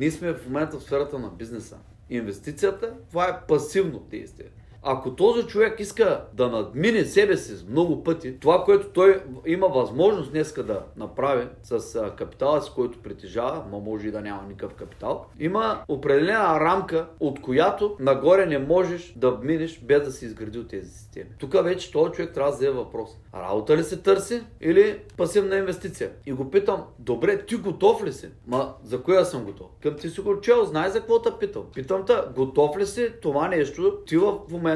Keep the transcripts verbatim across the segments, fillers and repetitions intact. Ние сме в момента в сферата на бизнеса. Инвестицията, това е пасивно действие. Ако този човек иска да надмине себе си много пъти, това, което той има възможност днеска да направи с капитала си, който притежава, но може и да няма никакъв капитал, има определена рамка, от която нагоре не можеш да минеш без да си изградил тези системи. Тук вече този човек трябва да зададе въпрос. Работа ли се търси или пасивна инвестиция? И го питам, добре, ти готов ли си? Ма за коя съм готов? Към ти си го чел, знае за какво те питам. Питам те, готов ли си това нещо, ти в момента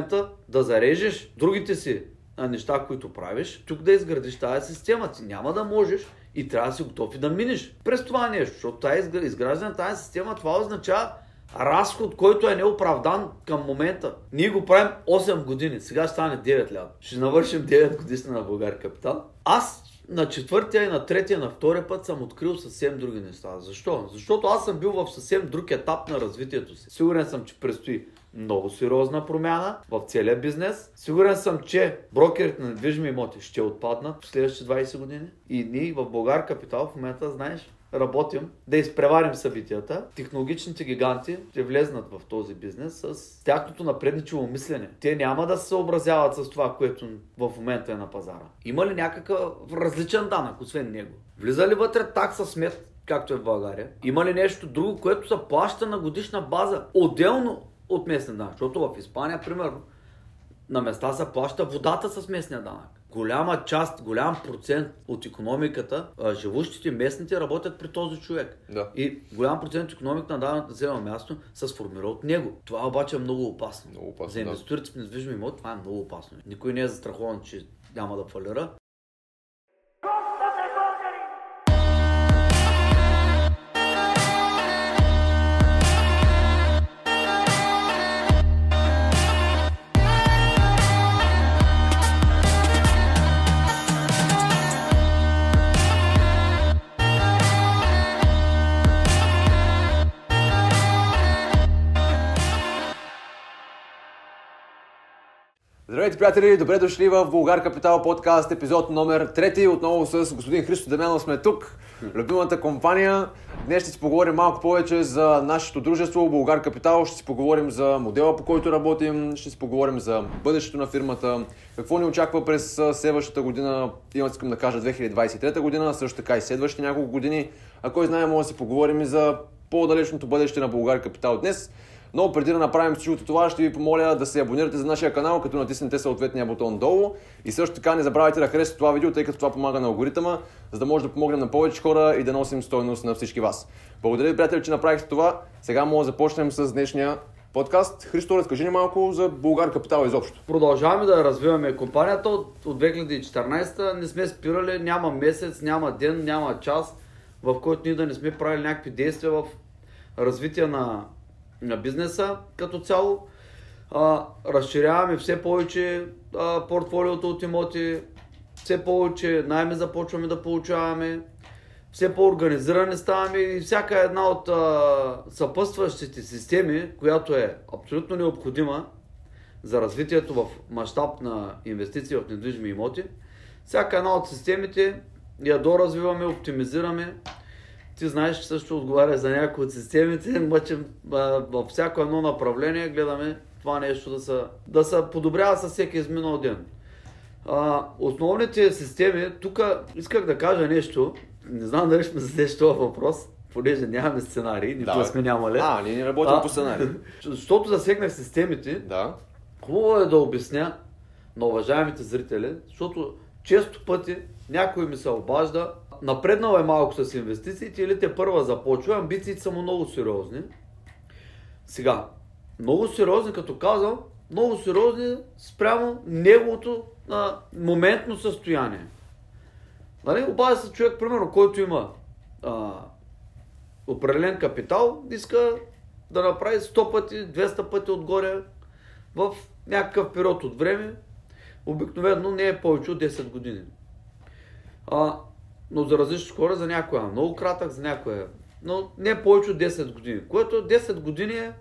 да зарежеш другите си неща, които правиш, тук да изградиш тази система. Ти няма да можеш и трябва да си готов и да минеш през това нещо, защото тази изграждане тази система, това означава разход, който е неоправдан към момента. Ние го правим осем години, сега ще стане девет лева. Ще навършим девет годишна на Българ Капитал. Аз на четвъртия и на третия, на втория път съм открил съвсем други неща. Защо? Защото аз съм бил в съвсем друг етап на развитието си. Сигурен съм, че предстои много сериозна промяна в целия бизнес. Сигурен съм, че брокерите на недвижими имоти ще отпаднат в следващите двайсет години. И ние в Болгар Капитал в момента, знаеш, работим да изпреварим събитията. Технологичните гиганти ще влезнат в този бизнес с тяхното напредничево мислене. Те няма да се съобразяват с това, което в момента е на пазара. Има ли някакъв различен данък, освен него? Влиза ли вътре такса смет, както е в България? Има ли нещо друго, което се плаща на годишна база, отделно от местния данък? Защото в Испания, примерно, на места се плаща водата с местния данък. Голяма част, голям процент от икономиката, живущите местните работят при този човек. Да. И голям процент от икономиката на даденото населено място се сформира от него. Това обаче е много опасно. Много опасно За инвесторите да. в недвижими имоти това е много опасно. Никой не е застрахован, че няма да фалира. Здравейте, приятели! Добре дошли в Болгар Капитал Подкаст, епизод номер трети. Отново с господин Христо Деменов сме тук, любимата компания. Днес ще си поговорим малко повече за нашето дружество Болгар Капитал, ще си поговорим за модела, по който работим, ще си поговорим за бъдещето на фирмата, какво ни очаква през следващата година, искам да кажа две хиляди двайсет и трета година, също така и следващите няколко години. А кой знае, може да си поговорим и за по-далечното бъдеще на Болгар Капитал днес. Но преди да направим всичкото това, ще ви помоля да се абонирате за нашия канал, като натиснете съответния бутон долу. И също така не забравяйте да харесате това видео, тъй като това помага на алгоритъма, за да може да помогнем на повече хора и да носим стойност на всички вас. Благодаря ви, приятели, че направихте това. Сега може да започнем с днешния подкаст. Христо, разкажи ни малко за Болгар Капитал изобщо. Продължаваме да развиваме компанията. От две хиляди и четиринайсета не сме спирали, няма месец, няма ден, няма час, в който ние да не сме правили някакви действия в развитие на на бизнеса като цяло. А, разширяваме все повече а, портфолиото от имоти, все повече найми започваме да получаваме, все по-организирани ставаме и всяка една от а, съпътстващите системи, която е абсолютно необходима за развитието в мащаб на инвестиции в недвижими имоти, всяка една от системите я доразвиваме, оптимизираме. Ти знаеш, че също отговаряш за някои от системите, мъчим във всяко едно направление, гледаме това нещо да се, да се подобрява със всеки изминал ден. А, основните системи, тук исках да кажа нещо, не знам дали ще ме задеш това въпрос, понеже нямаме сценарии, нито да сме нямали. А, ние не работим а, по сценарии. Защото засегнах системите, да. Хубаво е да обясня на уважаемите зрители, защото често пъти някой ми се обажда, напреднал е малко с инвестициите или те първа започва, амбициите са му много сериозни. Сега, много сериозни, като казвам, много сериозни спрямо неговото а, моментно състояние. Нали? Обажда се човек, примерно, който има а, определен капитал, иска да направи сто пъти, двеста пъти отгоре в някакъв период от време, обикновено не е повече от десет години. А, но за различни хора, за някоя е много кратък, за някоя е, но не повече от десет години, което десет години е,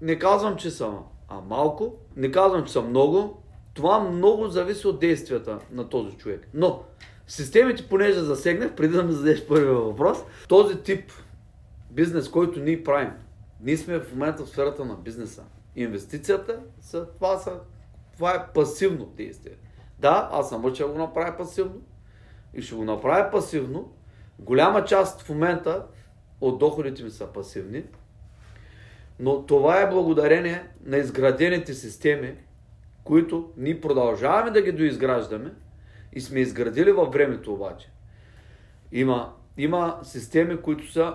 не казвам, че съм а малко, не казвам, че съм много, това много зависи от действията на този човек. Но системите, понеже засегнах, преди да ми зададеш първия въпрос, този тип бизнес, който ние правим. Ние сме в момента в сферата на бизнеса. Инвестицията, са, това, са, това е пасивно действие. Да, аз съм мъча да го направя пасивно и ще го направя пасивно. Голяма част в момента от доходите ми са пасивни, но това е благодарение на изградените системи, които ние продължаваме да ги доизграждаме и сме изградили във времето обаче. Има, има системи, които са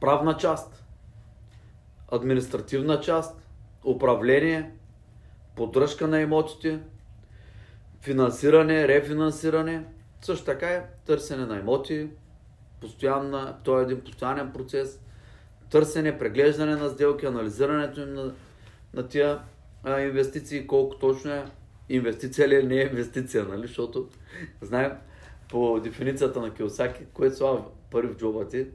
правна част, административна част, управление, поддръжка на имотите, финансиране, рефинансиране, също така е търсене на имоти, постоянна, той е един постоянен процес, търсене, преглеждане на сделки, анализирането им на, на тия а, инвестиции, колко точно е инвестиция или не е инвестиция, нали? Защото знаем по дефиницията на Киосаки, което слава пари в джоба ти,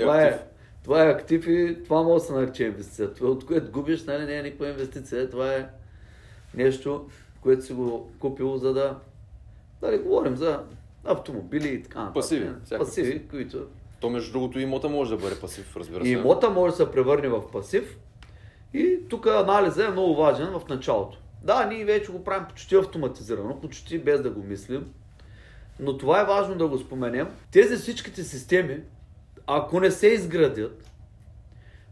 това е, е, това е актив и това може да се нарече инвестиция. Това, от което губиш, нали, не е никаква инвестиция, това е нещо, което си го купил, за да, да не говорим за автомобили и така нататък. Пасиви. Пасиви, които... То между другото и имота може да бъде пасив, разбира се. И имота може да се превърне в пасив и тук анализът е много важен в началото. Да, ние вече го правим почти автоматизирано, почти без да го мислим, но това е важно да го споменем. Тези всичките системи, ако не се изградят,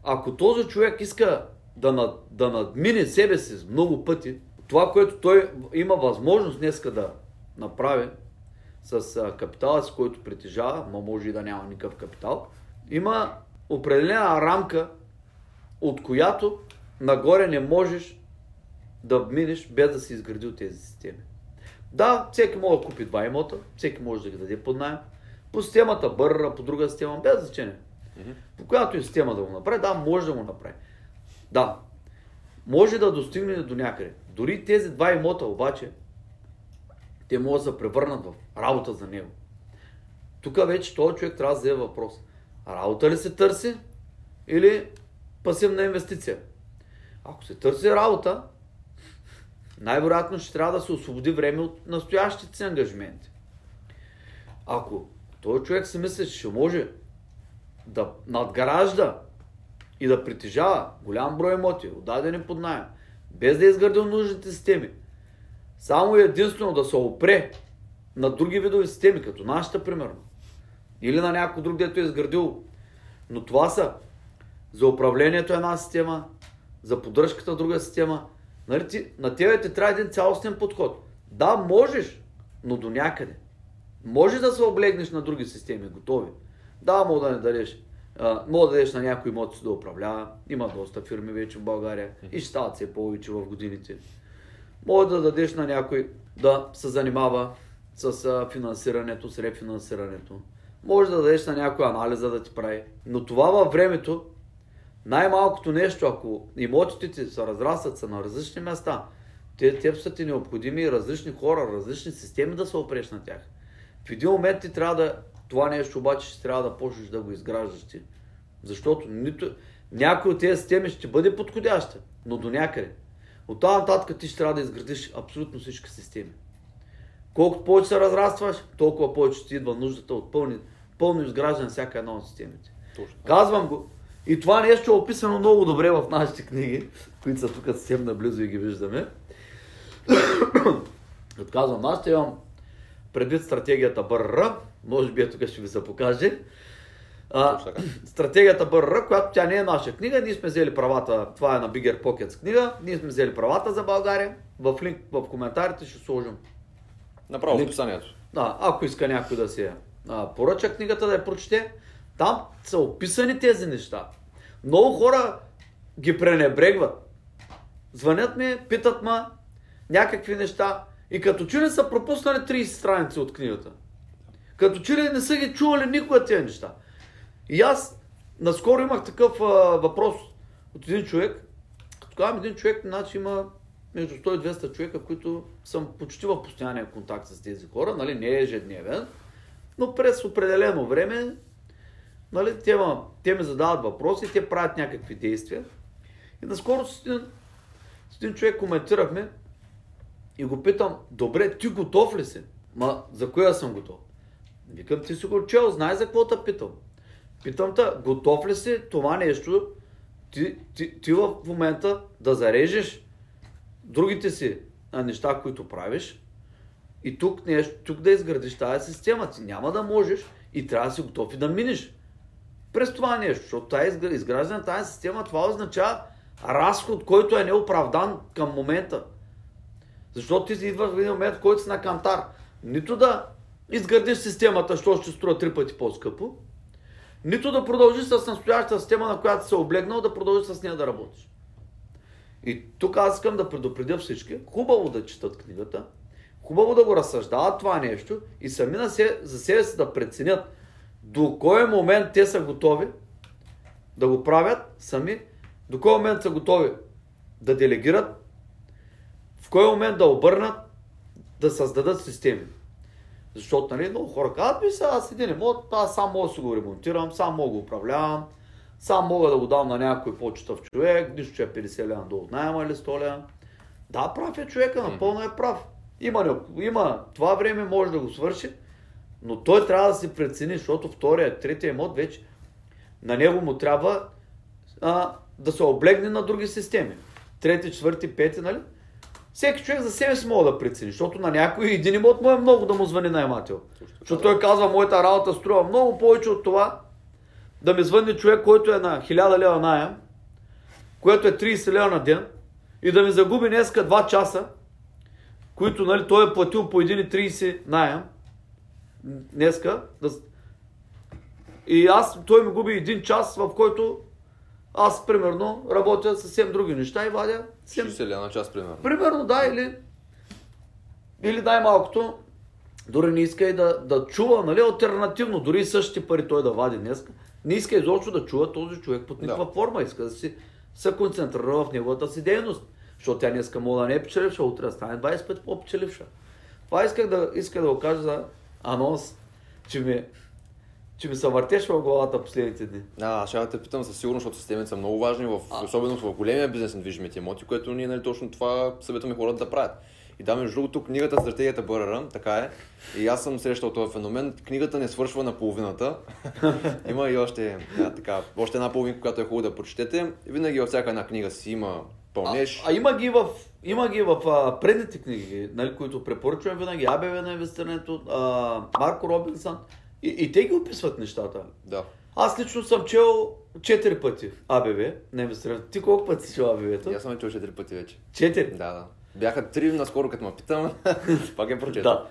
ако този човек иска да, над, да надмине себе си много пъти, това, което той има възможност днеска да направи с капитала си, който притежава, но може и да няма никакъв капитал, има определена рамка, от която нагоре не можеш да минеш без да си изградил тези системи. Да, всеки може да купи два имота, всеки може да ги даде под наем. По системата БРР, по друга система, без значение. Mm-hmm. По която и система да го направи, да, може да го направи. Да, може да достигне до някъде. Дори тези два имота обаче, те могат да се превърнат в работа за него. Тук вече този човек трябва да зададе въпрос. Работа ли се търси или пасивна инвестиция? Ако се търси работа, най-вероятно ще трябва да се освободи време от настоящите си ангажименти. Ако този човек си мисли, че ще може да надгражда и да притежава голям брой имоти, отдадени под наем, без да е изградил нужните системи, само единствено да се опре на други видови системи, като нашата, примерно, или на някой друг, дето е изградил. Но това са за управлението една система, за поддръжката друга система. Нали, ти, на тебе ти трябва един цялостен подход. Да, можеш, но до някъде. Можеш да се облегнеш на други системи, готови. Да, мога да не дадеш. Мога да дадеш на някой имот да управлява. Има доста фирми вече в България и ще стават все повече в годините. Може да дадеш на някой да се занимава с финансирането, с рефинансирането. Може да дадеш на някой анализа да ти прави. Но това във времето, най-малкото нещо, ако имотите се разрастват, са на различни места, те, те са ти необходими различни хора, различни системи да се опреш на тях. В един момент ти трябва да... Това нещо обаче ще трябва да почнеш да го изграждаш ти. Защото нито... някои от тези системи ще бъде подходяща, но до някъде. От тази нататък ти ще трябва да изградиш абсолютно всички системи. Колкото повече се разрастваш, толкова повече ти идва нуждата от пълни, пълно изграждане всяка една от системите. Точно. Казвам го. И това нещо е описано много добре в нашите книги, които са тук съвсем наблизо и ги виждаме. Отказвам нашите, имам предвид стратегията БРР, може би тук ще ви се покаже. А, стратегията БРР, която тя не е наша книга, ние сме взели правата, това е на BiggerPockets книга, ние сме взели правата за България, в линк в коментарите ще сложим. Направо в описанието. Да, ако иска някой да си а, поръча книгата да я прочете, там са описани тези неща. Много хора ги пренебрегват. Звънят ми, питат ме някакви неща и като че ли са пропуснали трийсет страници от книгата. Като че ли не са ги чували никога тези неща. И аз наскоро имах такъв а, въпрос от един човек. Като казвам един човек, значи има между сто и двеста човека, които съм почти в постоянен контакт с тези хора. Нали, не е ежедневен, но през определено време, нали, те, ма, те ми задават въпроси, те правят някакви действия. И наскоро с един, с един човек коментирахме и го питам, добре, ти готов ли си? Ма за коя съм готов? Викам, ти си го чел, знае за какво те питам. Питам те, готов ли си това нещо, ти, ти, ти в момента да зарежеш другите си неща, които правиш, и тук, нещо, тук да изградиш тази система. Ти няма да можеш и трябва да си готов и да минеш през това нещо, защото тази изграждане на тази система, това означава разход, който е неоправдан към момента. Защото ти си идваш в един момент, в който си на кантар. Нито да изградиш системата, защото ще струва три пъти по-скъпо, нито да продължиш с настоящата система, на която се облегнал, да продължиш с нея да работиш. И тук аз искам да предупредя всички, хубаво да четат книгата, хубаво да го разсъждават това нещо и сами на се, за себе си да преценят до кой момент те са готови да го правят сами, до кой момент са готови да делегират, в кой момент да обърнат, да създадат системи. Защото, нали, много хора казват, ми сега аз един имот, аз само мога да си го ремонтирам, само мога да го управлявам, само мога да го дам на някой по-читав човек, нищо, че е петдесет лева долу от найема или сто лева. Да, прав е човека, напълно е прав. Има, има, това време може да го свърши, но той трябва да се прецени, защото втория, третия имот вече на него му трябва а, да се облегне на други системи. Трети, четвърти, пети, нали? Всеки човек за себе си мога да прецени, защото на някой един имот му е много да му звъни наемател. Защото той казва, моята работа струва много повече от това да ми звънне човек, който е на хиляда лева наем, което е трийсет лева на ден и да ми загуби днеска два часа, които, нали, той е платил по един и трийсет наем днеска да... и аз, той ми губи един час, в който аз, примерно, работя съвсем други неща и вадя съвсем... шейсет лева на час, примерно. Примерно, да, или, или най-малкото, дори не иска и да, да чува, нали, алтернативно, дори и същите пари той да вади днеска, не иска изобщо да чува този човек под никаква да. форма, иска да си се концентрира в неговата си дейност, защото тя днеска мога да не е печеливша, утре да стане двайсет пъти по-печеливша. Това исках да, иска да го кажа за анонс, че ми... че ми се въртеш в главата последните дни. А, ще да те питам със сигурност, защото системите са много важни, в, особено в големия бизнес на движимите имоти, което ние, нали, точно това съветваме хората да правят. И да, между другото, книгата Стратегията БРР, така е, и аз съм срещал този феномен, книгата не свършва на половината. Има и още, да, така, още една половинка, която е хубаво да прочетете. Винаги във всяка една книга си има пълнеж. А, а има ги в, има ги в а, предните книги, нали, които препоръчвам винаги, А Б В на инвестирането, а, Марко Робинсън. И, и те ги описват нещата. Да. Аз лично съм чел четири пъти А Б В на инвестирането. Ти колко пъти си чел А Б В-то? Аз съм чел четири пъти вече. четири? Да, да. Бяха три наскоро, като ме питам. Пак я прочетам. Да.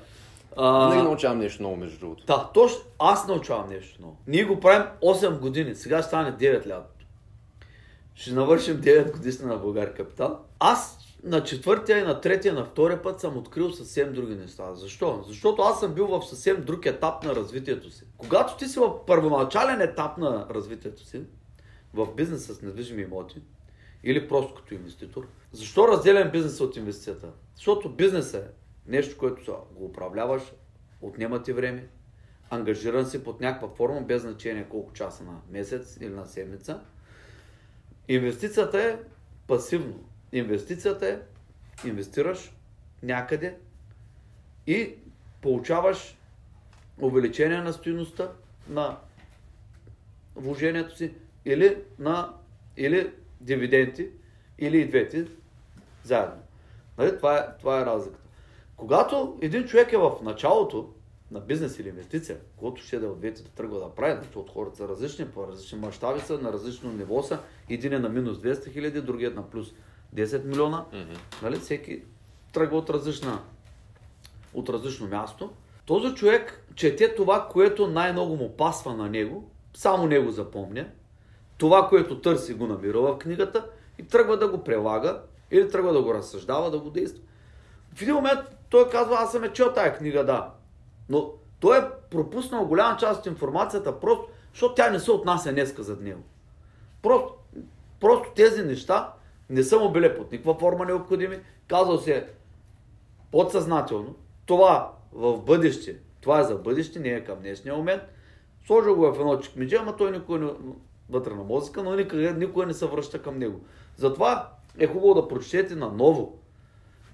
А... Не научавам нещо ново, между другото. Да, точно аз научавам нещо ново. Ние го правим осем години, сега ще стане девет лятото. Ще навършим девет годишна на Болгар Капитал. Аз на четвъртия и на третия, на втория път съм открил съвсем други неща. Защо? Защото аз съм бил в съвсем друг етап на развитието си. Когато ти си в първоначален етап на развитието си, в бизнеса с недвижими имоти, или просто като инвеститор, защо разделям бизнеса от инвестицията? Защото бизнесът е нещо, което го управляваш, отнема ти време, ангажиран си под някаква форма, без значение колко часа на месец или на седмица. Инвестицията е пасивно. Инвестицията е, инвестираш някъде и получаваш увеличение на стойността на вложението си или на или дивиденти, или и двете заедно. Нали? Това, е, това е разликата. Когато един човек е в началото на бизнес или инвестиция, когато ще да от двете да тръгва да прави, защото от хората са различни, по различни мащаби са, на различно ниво са, един е на минус двеста хиляди, другият на плюс десет милиона, mm-hmm. нали, всеки тръгва от, различна, от различно място. Този човек чете това, което най-много му пасва на него, само него запомня, това, което търси, го набира в книгата и тръгва да го прилага или тръгва да го разсъждава, да го действа. В един момент той казва, аз съм е чел тая книга, да, но той е пропуснал голяма част от информацията, просто, защото тя не се отнася днеска за него. Просто, просто тези неща не са му били под никаква форма необходими. Казал се подсъзнателно. Това в бъдеще, това е за бъдеще, не е към днешния момент. Сложил го в едно чекмедже, ама той никога не... вътре на мозъка, но никога, никога не се връща към него. Затова е хубаво да прочетете наново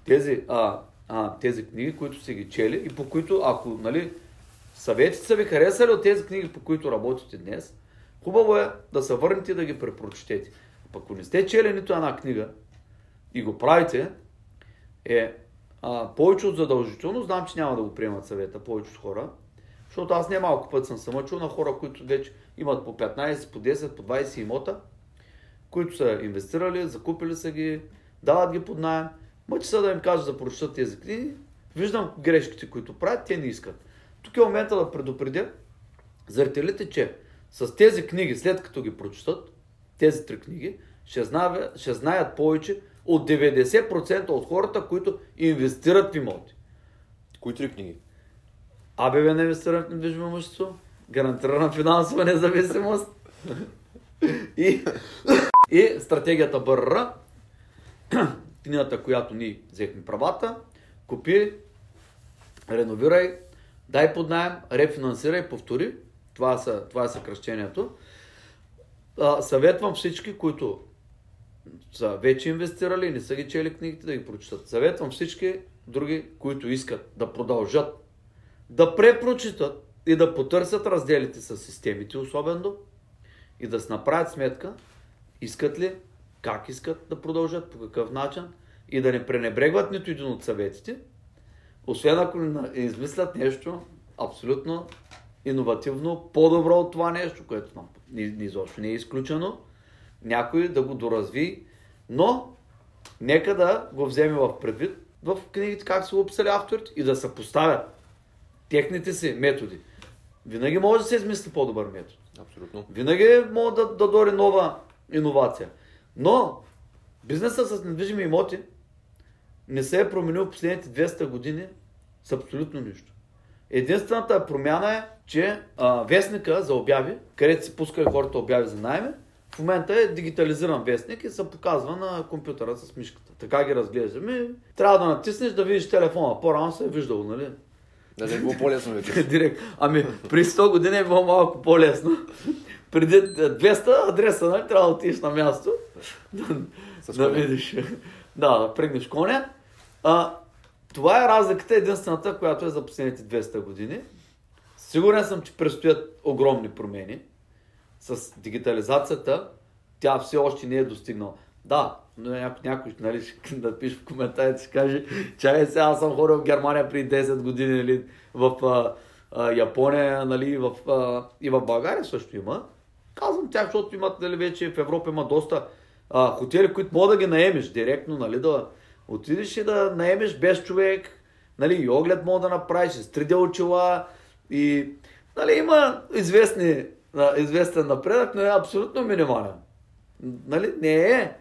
тези, а, а, тези книги, които си ги чели и по които, ако, нали, съветите са ви харесали от тези книги, по които работите днес, Хубаво е да се върнете и да ги препрочетете. Пък ако не сте чели нито една книга и го правите, е а, повече от задължително. Знам, че няма да го приемат съвета повече от хора, защото аз не малко път съм съм чул на хора, които вече имат по петнайсет, по десет, по двайсет имота, които са инвестирали, закупили са ги, дават ги под наем. Мъчи са да им кажа да прочитат тези книги. Виждам грешките, които правят, те не искат. Тук е момента да предупредя зрителите, че с тези книги, след като ги прочитат, тези три книги, ще знаят, ще знаят повече от деветдесет процента от хората, които инвестират в имоти. Кои три книги? А Б В на инвестиране в недвижимо имущество, гарантирана финансова независимост и, и стратегията Б Р Р, книгата, която ни взехме правата, купи, реновирай, дай под наем, рефинансирай, повтори. Това, са, това е съкращението. А, съветвам всички, които са вече инвестирали и не са ги чели книгите, да ги прочитат. Съветвам всички други, които искат да продължат, да препрочитат и да потърсят разделите с системите особено и да се направят сметка, искат ли, как искат да продължат, по какъв начин и да не пренебрегват нито един от съветите, освен ако не измислят нещо абсолютно иновативно, по-добро от това нещо, което изобщо не е изключено, някой да го доразви, но нека да го вземе в предвид в книгите, как са го описали авторите и да се поставят техните си методи. Винаги може да се измисли по-добър метод. Абсолютно. Винаги може да, да дори нова иновация. Но бизнесът с недвижими имоти не се е променил в последните двеста години с абсолютно нищо. Единствената промяна е, че а, вестника за обяви, където се пускали хората обяви за найми, в момента е дигитализиран вестник и се показва на компютъра с мишката. Така ги разглеждаме. Трябва да натиснеш да видиш телефона. По-рано се е виждало, нали? Даже е било по-лесно вече. Директ. Ами, при сто години е било малко по-лесно. Преди двеста адреса, нали? Трябва да отидеш на място. Да видиш. Да, да прегнеш коня. А, това е разликата единствената, която е за последните двеста години. Сигурен съм, че предстоят огромни промени. С дигитализацията тя все още не е достигнала. Да, но някой, някой нали, ще напише в коментарите, ще каже, чай сега, аз съм ходил в Германия при десет години, нали, в а, а, Япония, нали, в, а, и в България също има. Казвам тях, защото имат, нали, вече в Европа има доста а, хотели, които може да ги наемеш директно, нали, да отидеш и да наемеш без човек, нали, и оглед може да направиш, с три Д очила и, нали, има известни, известен напредък, но е абсолютно минимален. Нали, не е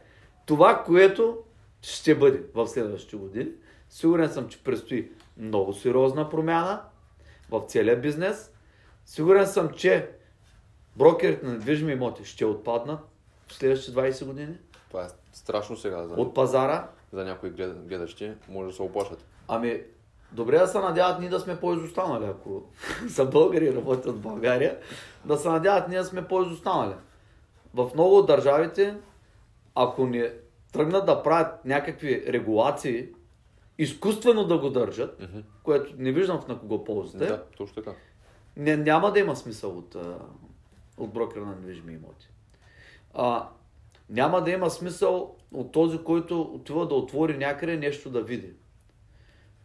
това, което ще бъде в следващите години. Сигурен съм, че предстои много сериозна промяна в целия бизнес. Сигурен съм, че брокерите на недвижими имоти ще отпаднат в следващите двайсет години. Това е страшно сега. За... От пазара. За някои гледащи може да се оплашат. Ами, добре да се надяват ние да сме по-изостанали, ако са българи и работят в България, да се надяват ние да сме по-изостанали. В много от държавите, ако не тръгнат да правят някакви регулации, изкуствено да го държат, mm-hmm. което не виждам на кого ползите, да, точно така. Не, няма да има смисъл от, от брокера на недвижими имоти. А, няма да има смисъл от този, който отива да отвори някъде нещо да види.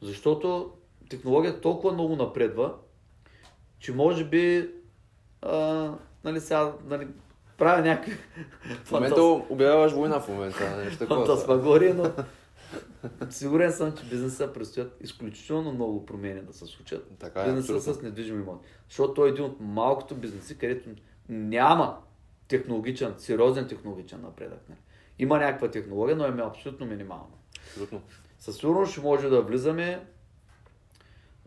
Защото технологията толкова много напредва, че може би а, нали сега... Нали, правя някакви... В момента обявяваш война в момента. Фантасмагория, но сигурен съм, че бизнеса предстоят изключително много промени да се случат. Така е, бизнеса абсолютно. С недвижими имоти. Защото той е един от малкото бизнеси, където няма технологичен, сериозен технологичен напредък. Има някаква технология, но е абсолютно минимална. Абсолютно. Със сигурност ще може да влизаме,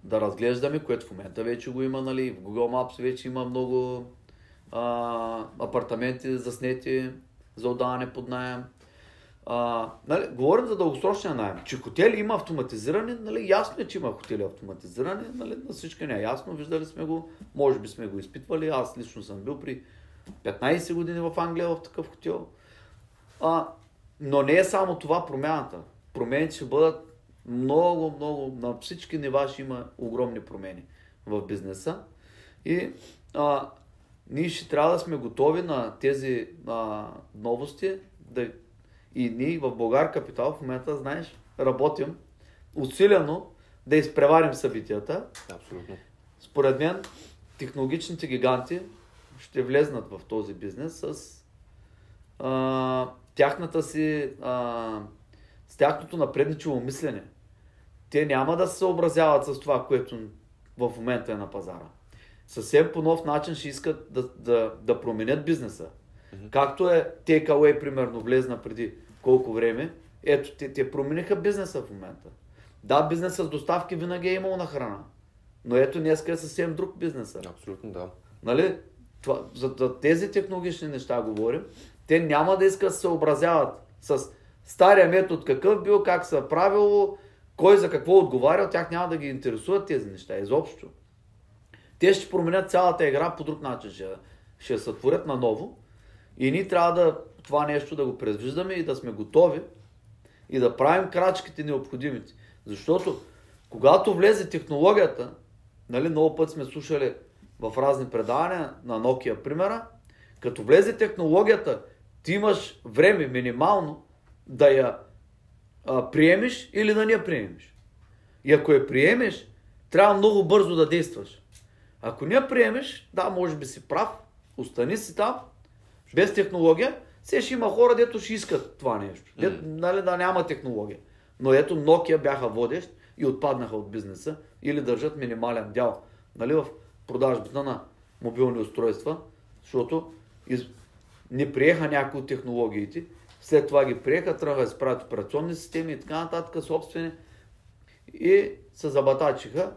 да разглеждаме, което в момента вече го има, нали, в Google Maps вече има много... Uh, апартаменти заснети за отдаване под наем. Uh, нали, говорим за дългосрочния наем. Че хотели има автоматизиране, нали, ясно е, че има хотели автоматизиране, нали, на всички не е ясно, виждали сме го, може би сме го изпитвали, аз лично съм бил при петнайсет години в Англия в такъв хотел. Uh, но не е само това промяната. Промените ще бъдат много, много, на всички нива ще има огромни промени в бизнеса. И uh, ние ще трябва да сме готови на тези а, новости. Да... И ние в Болгар Капитал в момента, знаеш, работим усилено да изпреварим събитията. Абсолютно. Според мен, технологичните гиганти ще влезнат в този бизнес с а, тяхната си, а, с тяхното напредничево мислене. Те няма да се съобразяват с това, което в момента е на пазара. Съвсем по нов начин ще искат да, да, да променят бизнеса. Mm-hmm. Както е Takeaway, примерно, влезна преди колко време, ето, те, те промениха бизнеса в момента. Да, бизнесът с доставки винаги е имал на храна, но ето днеска е съвсем друг бизнеса. Абсолютно, да. Нали? Това, за, за тези технологични неща говорим, те няма да искат да се съобразяват с стария метод, какъв бил, как се правило, кой за какво отговаря, от тях няма да ги интересуват тези неща изобщо. Те ще променят цялата игра по друг начин, ще, ще сътворят наново и ние трябва да това нещо да го предвиждаме и да сме готови и да правим крачките необходимите. Защото когато влезе технологията, нали, много път сме слушали в разни предавания на Nokia примера, като влезе технологията, ти имаш време минимално да я а, приемиш или да не я приемиш. И ако я приемиш, трябва много бързо да действаш. Ако не я приемеш, да, може би си прав, остани си там, без технология, все ще има хора, дето ще искат това нещо. Дето, нали, да няма технология. Но ето Nokia бяха водещ и отпаднаха от бизнеса или държат минимален дял, нали, в продажбата на мобилни устройства, защото из... не приеха някои от технологиите, след това ги приеха, тръгнаха да изправят операционни системи и така нататък, собствени, и се забатачиха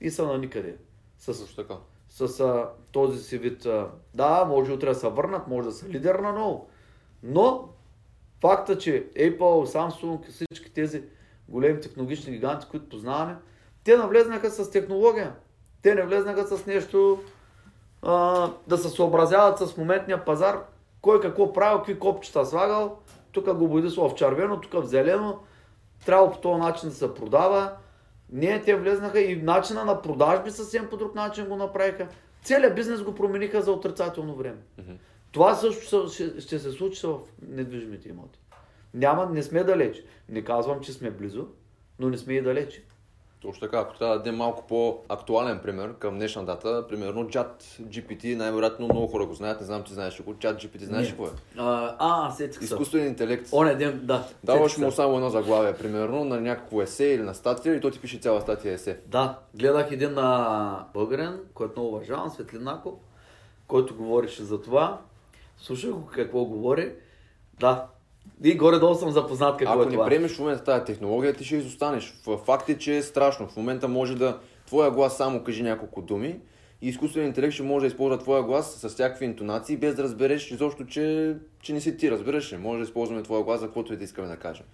и са на никъде. С, така. с а, този си вид, а, да, може утре да се върнат, може да са лидер на ново, но факта, че Apple, Samsung, всички тези големи технологични гиганти, които познаваме, те навлезнаха с технология. Те не влезнаха с нещо а, да се съобразяват с моментния пазар. Кой какво правил, какви копчета слагал, тук го бодисло в червено, тук в зелено. Трябва по този начин да се продава. Не, те влезнаха и начина на продажби съвсем по друг начин го направиха. Целият бизнес го промениха за отрицателно време. Mm-hmm. Това също ще, ще се случи в недвижимите имоти. Няма, не сме далеч. Не казвам, че сме близо, но не сме и далече. Точно така, ако трябва да дадем малко по-актуален пример към днешна дата, примерно Чат джи пи ти, най-вероятно много хора го знаят, не знам, ти знаеш го, Чат джи пи ти, знаеш какво е? А, а сетих се. Изкуствен интелект. Оне ден, да. Даваш му само едно заглавие, примерно, на някакво есе или на статия и то ти пише цяла статия есе. Да, гледах един на българин, който много уважавам, Светлин Аков, който говореше за това, слушах го какво говори, да. И горе-долу съм запознат какво Ако е това. Ако не приемеш в момента тази технология, ти ще изостанеш. Факт е, че е страшно. В момента може да... Твоя глас само кажи няколко думи и изкуственият интелект ще може да използва твоя глас с всякакви интонации, без да разбереш изобщо, че, че не си ти, разбереш ли. Може да използваме твоя глас за каквото и да искаме да кажем.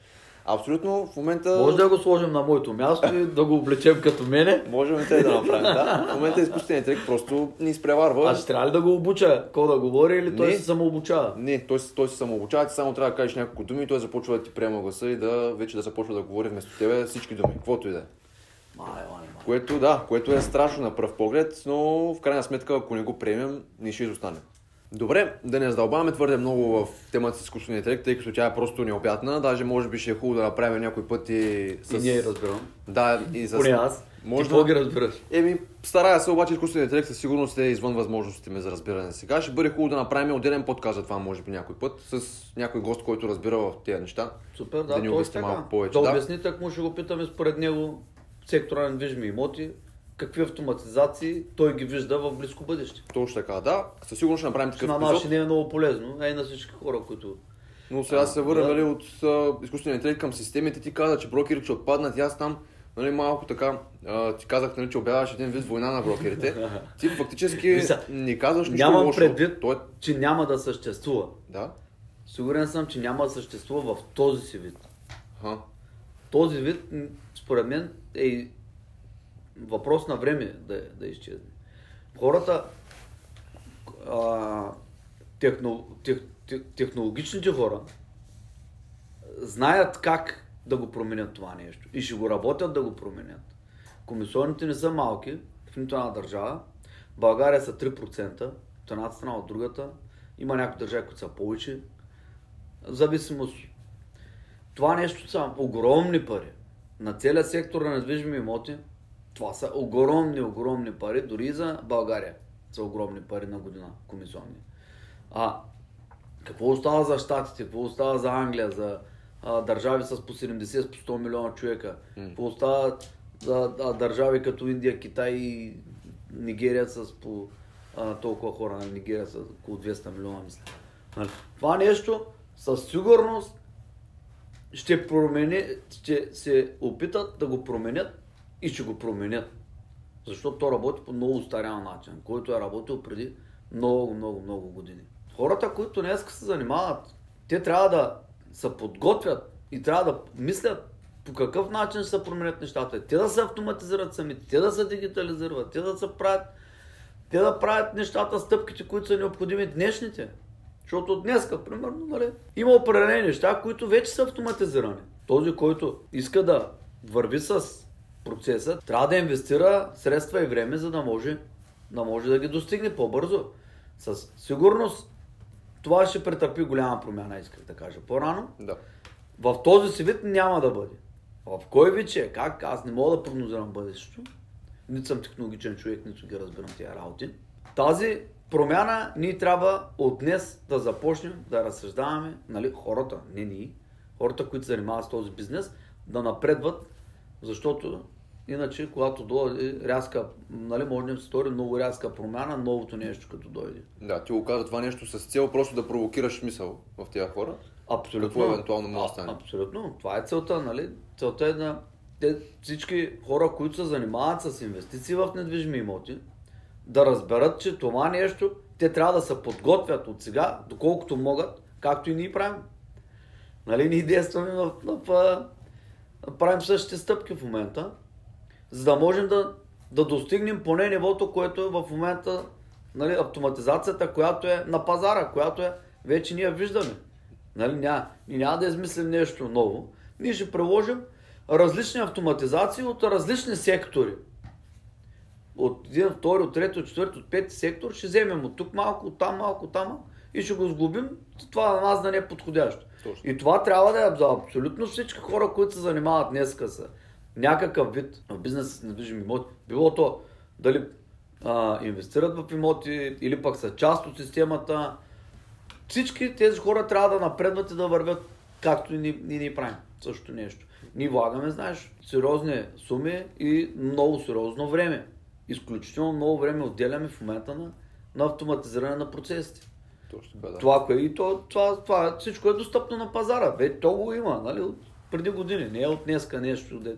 Абсолютно в момента... Може да го сложим на моето място и да го облечем като мене. Можем и те да направим, да. В момента изкуственият интелект просто ни изпреварва. А ще трябва ли да го обуча? Кой да говори или не, той се самообучава? Не, той, той се самообучава, ти само трябва да кажеш няколко думи и той започва да ти приема гласа и да вече да започва да говори вместо тебе всички думи, каквото и да е. Което да, което е страшно на пръв поглед, но в крайна сметка, ако не го приемем, ние ще изостанем. Добре, да не задълбаваме твърде много в темата с изкуствения интелект, тъй като тя е просто необятна. Даже може би ще е хубаво да направим някой път и с... И ние разбирам. Да, и с... Поне аз. Може да... ги разбираш. Еми, старая се, обаче изкуственият интелект със сигурност е извън възможностите ми за разбиране сега. Ще бъде хубаво да направим отделен подкаст за това, може би някой път, с някой гост, който разбира в тези неща. Супер, да, да ни обясни малко повече. Да, да обясни, так му ще го питаме според него в сектора на недвижими имоти. Какви автоматизации той ги вижда в близко бъдеще. Точно така, да. Със сигурност ще направим такъв епизод. На нас ще не е много полезно, а и на всички хора, които... Но сега а, се върна да. от изкуствения интелект към системите. Ти каза, че брокерите ще отпаднат и аз там нали, малко така а, ти казах, нали, че обявяваш един вид война на брокерите. Ти фактически не казваш нищо лошо. Нямам предвид, той... че няма да съществува. Да? Сигурен съм, че няма да съществува в този си вид. Ха. Този вид, според мен, е... Въпрос на време да, да изчезне. Хората, а, техно, тех, тех, технологичните хора знаят как да го променят това нещо и ще го работят да го променят. Комисионите не са малки в нито една държава. България са три процента, от едната страна, от другата. Има някои държави, които са повече. В зависимост. Това нещо са огромни пари. На целия сектор на недвижими имоти, това са огромни, огромни пари, дори и за България. Са огромни пари на година, комисионни. А какво остава за Щатите, какво остава за Англия, за а, държави с по седемдесет до сто милиона човека, mm. какво остава за а, държави като Индия, Китай и Нигерия с по а, толкова хора, на Нигерия с около двеста милиона, мисля. Това нещо със сигурност ще промени, ще се опитат да го променят и ще го променят. Защото то работи по много устарян начин, който е работил преди много, много, много години. Хората, които днес се занимават, те трябва да се подготвят и трябва да мислят по какъв начин ще се променят нещата. Те да се автоматизират самите, те да се дигитализират, те да се правят, те да правят нещата, стъпките, които са необходими днешните. Защото днеска, примерно, нали, има определени неща, които вече са автоматизирани. Този, който иска да върви с процеса, трябва да инвестира средства и време, за да може да, може да ги достигне по-бързо. Със сигурност това ще претърпи голяма промяна, исках да кажа по-рано. Да. В този си вид няма да бъде. В кой вид ще е, как? Аз не мога да прогнозирам бъдещето. Нито съм технологичен човек, нито ги разбирам тия работи. Тази промяна ние трябва от днес да започнем да разсъждаваме, нали, хората, не ние, хората, които се занимават с този бизнес, да напредват, защото иначе, когато дойде рязка, нали, може да им се стори много рязка промяна, новото нещо като дойде. Да, ти го каза това нещо с цел просто да провокираш мисъл в тези хора. Абсолютно. Какво евентуално може да стане? Абсолютно. Това е целта, нали? Целта е да те, всички хора, които се занимават с инвестиции в недвижими имоти, да разберат, че това нещо, те трябва да се подготвят от сега, доколкото могат, както и ние правим. Нали, ние действаме в, в, в, правим същите стъпки в момента, за да можем да, да достигнем поне нивото, което е в момента, нали, автоматизацията, която е на пазара, която е, вече ние виждаме. Нали, няма, няма да измислим нещо ново. Ние ще приложим различни автоматизации от различни сектори. От един, втори, от трети, от четвърти, от пети сектор, ще вземем от тук малко, от там малко, от там и ще го сглобим. Това на нас да не е подходящо. Точно. И това трябва да е за абсолютно всички хора, които се занимават днеска с някакъв вид бизнес с недвижими имоти. Било то дали а, инвестират в имоти или пък са част от системата. Всички тези хора трябва да напредват и да вървят, както и ни, ни, ни правим. Същото нещо. Ние влагаме, знаеш, сериозни суми и много сериозно време. Изключително много време отделяме в момента на, на автоматизиране на процесите. Точно, да, да. Това, и то, това, това всичко е достъпно на пазара. Бе, то го има, нали, от преди години. Не е от днеска нещо да,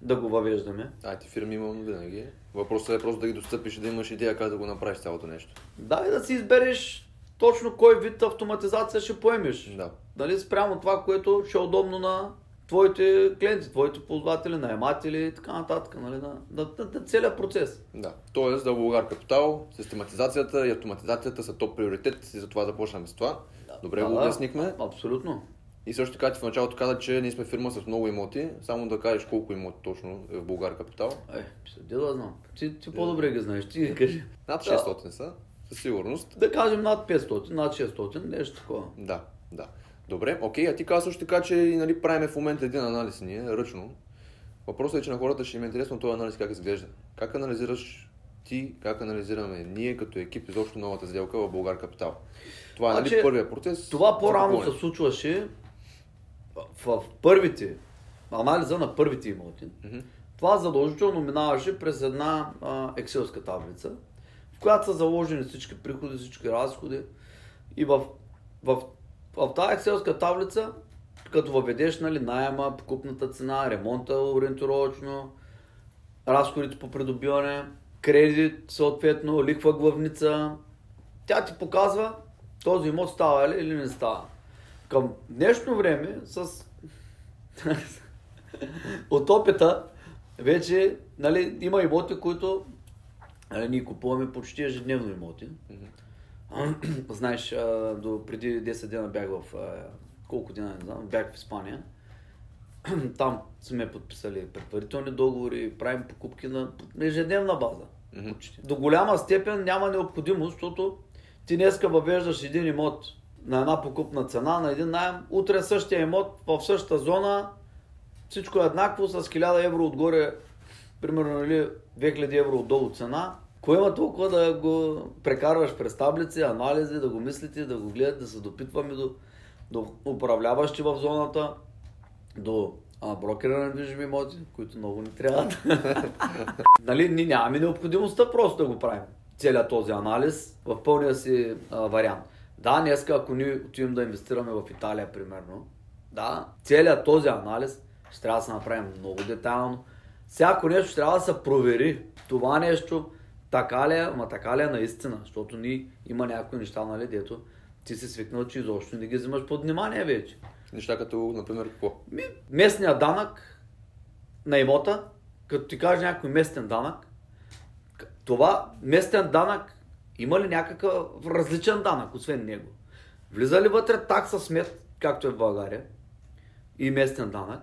да го въвеждаме. Айти фирми имам винаги. Въпросът е просто да ги достъпиш и да имаш идея как да го направиш цялото нещо. Да, и да си избереш точно кой вид автоматизация ще поемеш. Да. Нали, спрямо това, което ще е удобно на твоите клиенти, твоите ползватели, наематели и така нататък, нали, на, на, на, на целия процес. Да, т.е. за Болгар Капитал, систематизацията и автоматизацията са топ приоритет и затова започнахме с това. Да, добре, да, го обяснихме. Абсолютно. И също така ти в началото каза, че ние сме фирма с много имоти, само да кажеш колко имоти точно е в Болгар Капитал. Е, де да знам, ти, ти по-добре ги знаеш, ти ги кажи. Над шестстотин да. Са, със сигурност. Да кажем над петстотин, над шестстотин, нещо такова. Да, да. Добре, окей, а ти каза също така, че, нали, правим в момента един анализ ние, ръчно. Въпросът е, че на хората ще им е интересно този анализ как изглежда. Как анализираш ти, как анализираме ние като екип изобщо новата сделка в Болгар Капитал? Това е, нали, че, първия процес. Това по-рано се случваше в, в първите, анализа на първите имоти. Mm-hmm. Това задължително минаваше през една а, екселска таблица, в която са заложени всички приходи, всички разходи и в, в в тази екселска таблица, като въведеш, нали, наема, покупната цена, ремонта ориентировочно, разходите по придобиване, кредит, съответно, лихва главница, тя ти показва този имот става ли или не става. Към днешно време, с от опита, вече, нали, има имоти, които, нали, ние купуваме почти ежедневно имоти. Знаеш, до преди десет дена бях в... Колко дена, не знам, бях в Испания. Там сме подписали предварителни договори, правим покупки на ежедневна база. Mm-hmm. До голяма степен няма необходимост, защото ти днеска въвеждаш един имот на една покупна цена, на един наем, утре същия имот в същата зона, всичко е еднакво с хиляда евро отгоре, примерно, или две хиляди евро отдолу цена. Кое има толкова да го прекарваш през таблици, анализи, да го мислите, да го гледате, да се допитваме до, до управляващи в зоната, до а, брокера на недвижими имоти, които много ни трябват. Нали, ние нямаме необходимостта просто да го правим. Целият този анализ в пълния си а, вариант. Да, днеска, ако ние отидем да инвестираме в Италия, примерно, да, целият този анализ ще трябва да се направим много детайлно. Всяко нещо трябва да се провери. Това нещо така ли е, ама така ли е наистина, защото ни има някои неща, нали, дето ти си свикнал, че изобщо не ги взимаш под внимание вече. Неща като, например, какво? Ми, местния данък на имота, като ти кажеш някой местен данък, това местен данък има ли някакъв различен данък, освен него? Влиза ли вътре такса смет, както е в България, и местен данък?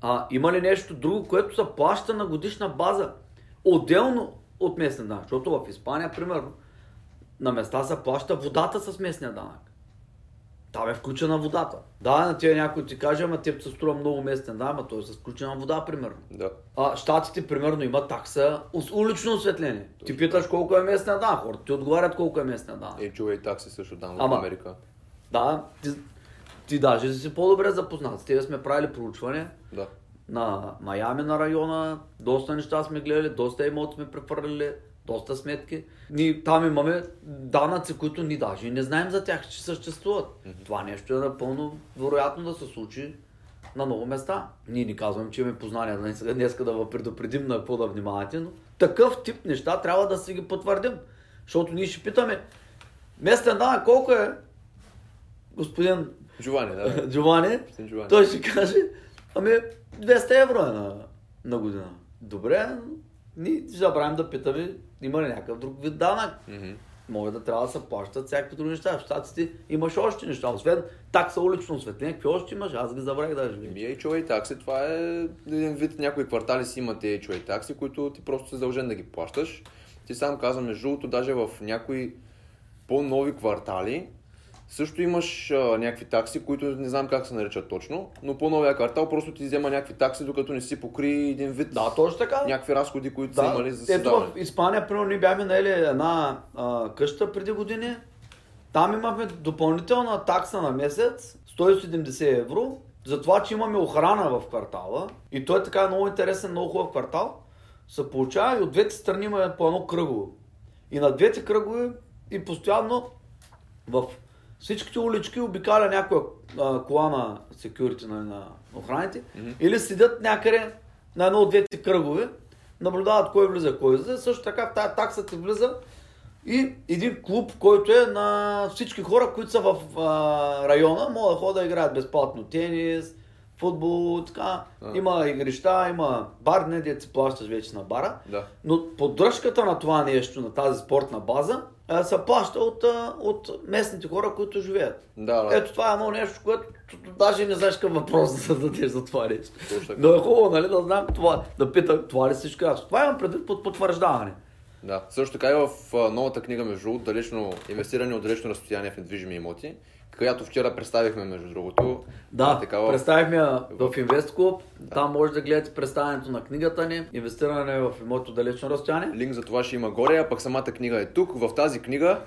А, има ли нещо друго, което се плаща на годишна база? Отделно от местен данък, защото в Испания, примерно, на места се плаща водата с местния данък. Там е включена водата. Да, на тия някой ти каже, ама теб се струва много местен данък, ама той е с включена вода, примерно. Да. А щатите, примерно, имат такса улично осветление. Точно. Ти питаш колко е местен данък, хората ти отговарят колко е местен данък. Е, чува и такси също там в Америка. Да, ти, ти даже си по-добре запознат. С тебе сме правили проучване. Да. На Майами, на района, доста неща сме гледали, доста имоти сме префърлили, доста сметки. Ние там имаме данъци, които ни даже не знаем за тях, че съществуват. Mm-hmm. Това нещо е напълно вероятно да се случи на много места. Ние ни казваме, че имаме познания, днеска да ви предупредим на какво да внимавате, но такъв тип неща трябва да си ги потвърдим. Защото ние ще питаме, местен данък колко е господин Джовани, да, Джовани, той ще каже, ами двеста евро е на, на година. Добре, ние забравим да питаме, има ли някакъв друг вид данък. Mm-hmm. Могат да трябва да се плащат всякакви други неща. В щатите имаш още неща, освен такса улично осветление, какви още имаш, аз ги забравих даже. Ейч О Ей такси, това е един вид, някои квартали си имат Ейч О Ей такси, които ти просто си задължен да ги плащаш. Ти сам казвам, между другото, даже в някои по-нови квартали, също имаш а, някакви такси, които не знам как се наричат точно, но по-новия квартал просто ти взема някакви такси, докато не си покри един вид. Да, точно така. Някакви разходи, които да, са имали за създаване. Ето в Испания, примерно, ние бяхме наели една а, къща преди години. Там имахме допълнителна такса на месец, сто и седемдесет евро, за това, че имаме охрана в квартала. И той е така много интересен, много хубав квартал. Се получава и от двете страни има по едно кръгово. И на двете кръгове и постоянно в всичките улички обикаля някоя а, кола на security, на, на охраните, mm-hmm. или седят някъде на едно от двете кръгове, наблюдават кой влиза, кой излиза. Също така в тази такса ти влиза и един клуб, който е на всички хора, които са в а, района, могат да ходят да играят безплатно тенис, футбол, така. Ah. Има игрища, има бар, не де си плащаш вече на бара, да. Но поддръжката на това нещо, на тази спортна база, се плаща от, от местните хора, които живеят. Да, да. Ето това е едно нещо, което даже не знаеш към въпрос да зададеш за това нещо. Но е хубаво, нали, да знам това, да питам това ли всичко аз. Това имам предвид под потвърждаване. Да, също така и в новата книга, между далечно инвестиране от далечно разстояние в недвижими имоти, която вчера представихме, между другото. Да, такава... представихме в Инвест Клуб. Да. Там може да гледате представянето на книгата ни, инвестиране в имоти от далечно разстояние. Линк за това ще има горе, а пък самата книга е тук. В тази книга,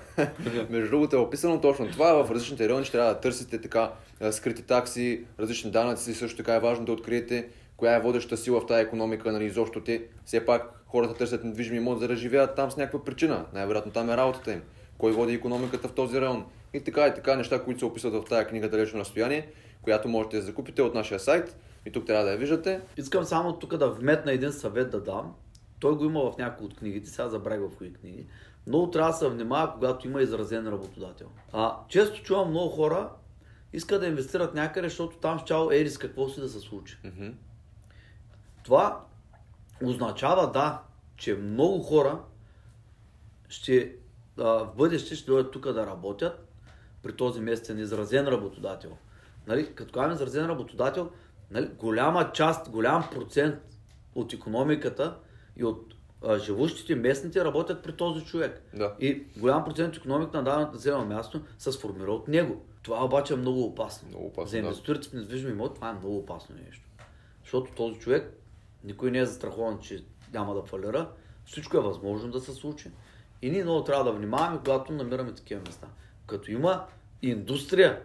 между другото, е описано точно това. В различните райони ще трябва да търсите така скрити такси, различни данъци. Също така е важно да откриете коя е водеща сила в тази економика, нали, изобщо те. Все пак хората търсят недвижими имот, за да живеят там с някаква причина. Най-вероятно там е работата им. Кой води икономиката в този район? И така и така неща, които се описват в тази книга далечно разстояние, която можете да закупите от нашия сайт и тук трябва да я виждате. Искам само тук да вметна един съвет да дам. Той го има в някои от книгите, сега забравя в кои книги. Много трябва да се внимава, когато има изразен работодател. А, често чувам много хора, искат да инвестират някъде, защото там щяло е риск какво си да се случи. Mm-hmm. Това означава, да, че много хора ще, а, в бъдеще ще дойдат тук да работят при този местен изразен работодател. Нали, като казвам изразен работодател, нали, голяма част, голям процент от икономиката и от живущите, местните работят при този човек. Да. И голям процент икономик на даденото населено място се сформира от него. Това обаче е много опасно. Много опасно За инвесторите в недвижим имот това е много опасно нещо. Защото този човек никой не е застрахован, че няма да фалира. Всичко е възможно да се случи. И ние много трябва да внимаваме, когато намираме такива места. Като има индустрия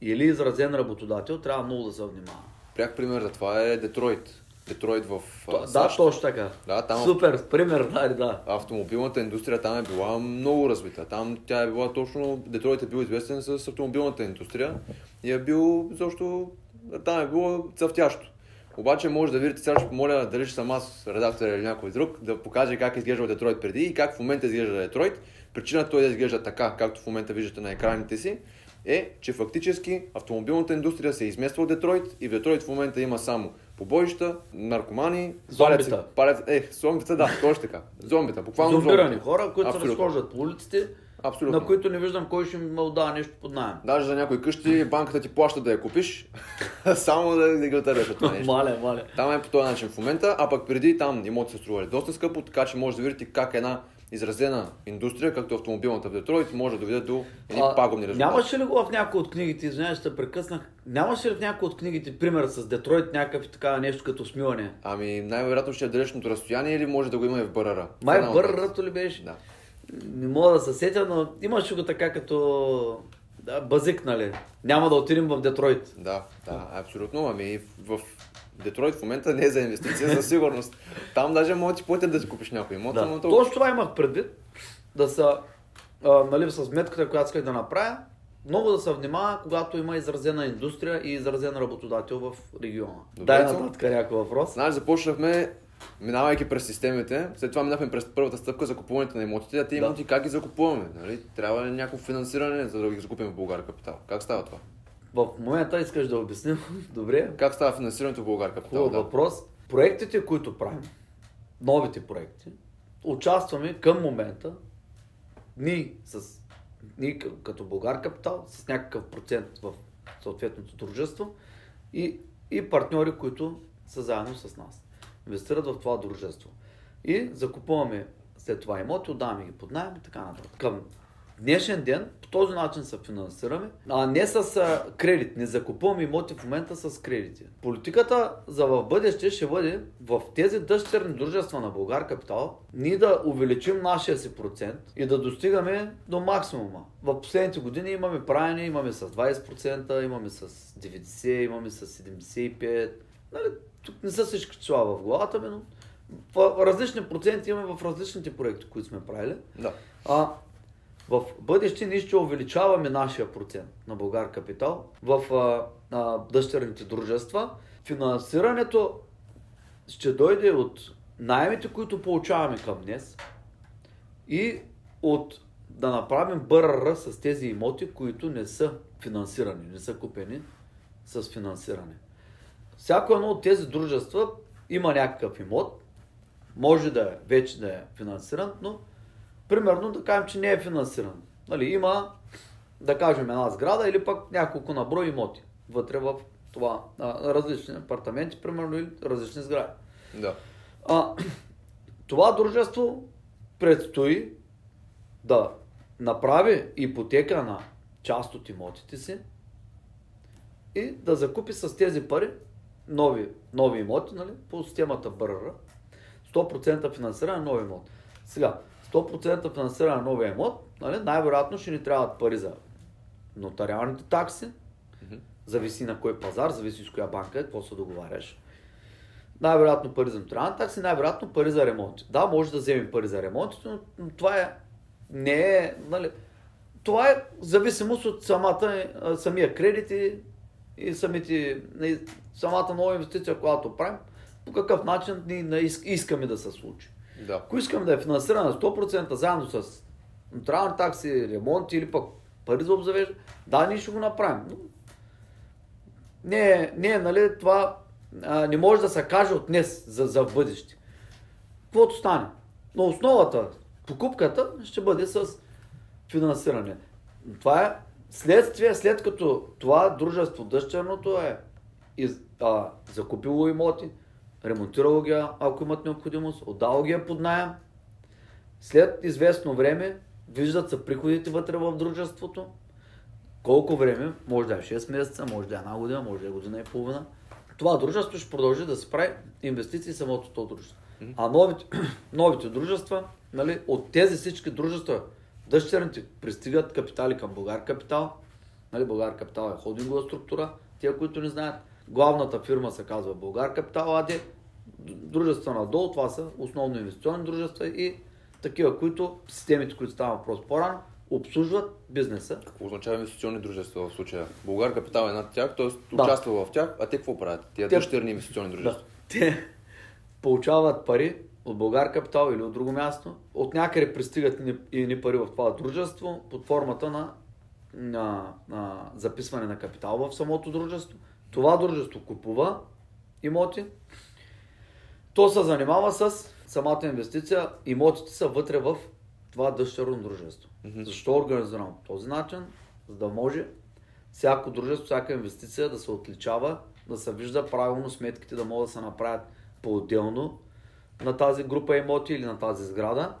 или изразен работодател, трябва много да се внимава. Пряк пример за това е Детройт. Детройт в Т- САЩ. Да, точно така. Да, там... Супер, пример, да, да. Автомобилната индустрия там е била много развита. Там тя е била точно... Детройт е бил известен с автомобилната индустрия и е бил, защото там е било цъфтящо. Обаче може да видите, сега ще помоля дали ще съм аз, редактор или някой друг, да покаже как изглежда Детройт преди и как в момента изглежда Детройт. Причината той да изглежда така, както в момента виждате на екраните си, е, че фактически автомобилната индустрия се измества от Детройт и в Детройт в момента има само побоища, наркомани, зомбита. Палец, е, зомбита, да, точно така. Зомбита, буквално зомбирани зомбита. Хора, които Абсолютно. се разхождат по улиците, Абсолютно. на които не виждам кой ще ми отдава нещо под наем. Даже за някои къщи банката ти плаща да я купиш, само да ги тървеш от това нещо. Мале, мале. Там е по този начин в момента, а пък преди там имоти са стрували доста скъпо, така че може да видите как една изразена индустрия, като автомобилната в Детройт, може да доведе до едни а, пагубни резултати. Нямаше ли го в някои от книгите, извинявай, ще прекъснах, нямаше ли в някои от книгите пример с Детройт някакъв така нещо като смиване? Ами най-вероятно ще е далечното разстояние или може да го има и в Б Р Р? Май Б Р Р-то ли беше? Да. Не мога да се сетя, но имаше го така като да, базик, нали? Няма да отидем в Детройт. Да, да, абсолютно. Ами в Детройт в момента не е за инвестиция, за сигурност. Там даже може да ти платят да си купиш някой имот. Да. Толкова... Точно това имах предвид, да са, а, нали, с метката, която исках да направя, много да се внимава, когато има изразена индустрия и изразен работодател в региона. Добре, дай нататък някой въпрос. Знаеш, започнахме, минавайки през системите, след това минахме през първата стъпка за купуването на имотите, а те имоти да. как ги закупуваме? Нали? Трябва ли някакво финансиране, за да ги закупим в Болгар Капитал? Как става това? В момента искаш да обясним, добре. Как става финансирането в Болгар Капитал? Хубав да. въпрос. Проектите, които правим, новите проекти, участваме към момента ние, с, ние като Болгар Капитал с някакъв процент в съответното дружество и, и партньори, които са заедно с нас. Инвестират в това дружество. И закупуваме след това имоти, отдаваме ги под наем и така нататък. Към днешен ден по този начин се финансираме, а не с а, кредит. Не закупуваме имоти в момента с кредити. Политиката за в бъдеще ще бъде в тези дъщерни дружества на Болгар Капитал ние да увеличим нашия си процент и да достигаме до максимума. В последните години имаме правене, имаме с двайсет процента, имаме с деветдесет процента, имаме с седемдесет и пет процента. Нали, тук не са всички числа в главата ми, но в различни проценти имаме в различните проекти, които сме правили. Да. А, в бъдеще ние ще увеличаваме нашия процент на Болгар Капитал в а, а, дъщерните дружества. Финансирането ще дойде от наемите, които получаваме към днес и от да направим Б Р Р с тези имоти, които не са финансирани, не са купени с финансиране. Всяко едно от тези дружества има някакъв имот, може да е, вече да е финансиран, но примерно да кажем, че не е финансиран. Нали, има, да кажем, една сграда или пък няколко наброй имоти вътре в това, а, различни апартаменти, примерно, или различни сгради. Да. А, това дружество предстои да направи ипотека на част от имотите си и да закупи с тези пари нови, нови имоти, нали, по системата Б Р Р. сто процента финансиране на нови имот. Сега, сто процента финансиране на новия имот, нали, най-вероятно ще ни трябват пари за нотариалните такси, mm-hmm. зависи на кой пазар, зависи с коя банка е, какво се договаряш. Най-вероятно пари за нотариални такси, най-вероятно пари за ремонти. Да, може да вземем пари за ремонти, но, но това е, не е, нали, това е зависимост от самата, самия кредит и, и самите, самата нова инвестиция, която правим, по какъв начин ние искаме да се случи. Да. Ако искам да е финансирана сто процента заедно с нотариални такси, ремонти или пък пари за обзавеждане, да, ние ще го направим. Но не, не, нали, това а, не може да се каже от днес за, за бъдеще. Каквото стане. Но основата, покупката ще бъде с финансиране. Това е следствие, след като това дружество дъщерното е из, а, закупило имоти, ремонтирало ги, ако имат необходимост, отдало ги под наем. След известно време виждат се приходите вътре в дружеството. Колко време, може да е шест месеца, може да е една година, може да е година и половина. Това дружество ще продължи да се прави инвестиции самото това дружество. Mm-hmm. А новите, новите дружества, нали, от тези всички дружества, дъщерните пристигат капитали към Болгар Капитал. Нали, Болгар Капитал е холдингова структура, тия, които не знаят. Главната фирма се казва Болгар Капитал АД. Дружества надолу, това са основно инвестиционни дружества и такива, които системите, които става въпрос по-рано, обслужват бизнеса. Какво означава инвестиционни дружества в случая? Българ Капитал е една от тях, т.е. да. участва в тях, а те какво правят? Тия те... дъщерни инвестиционни дружества. Да. Те получават пари от Българ Капитал или от друго място. От някъде пристигат и ни пари в това дружество под формата на, на, на записване на капитал в самото дружество. Това дружество купува имоти. То се занимава с самата инвестиция. Имотите са вътре в това дъщерно дружество. Mm-hmm. Защо е организирано по този начин? За да може всяко дружество, всяка инвестиция да се отличава, да се вижда правилно, сметките да могат да се направят по-отделно на тази група имоти или на тази сграда.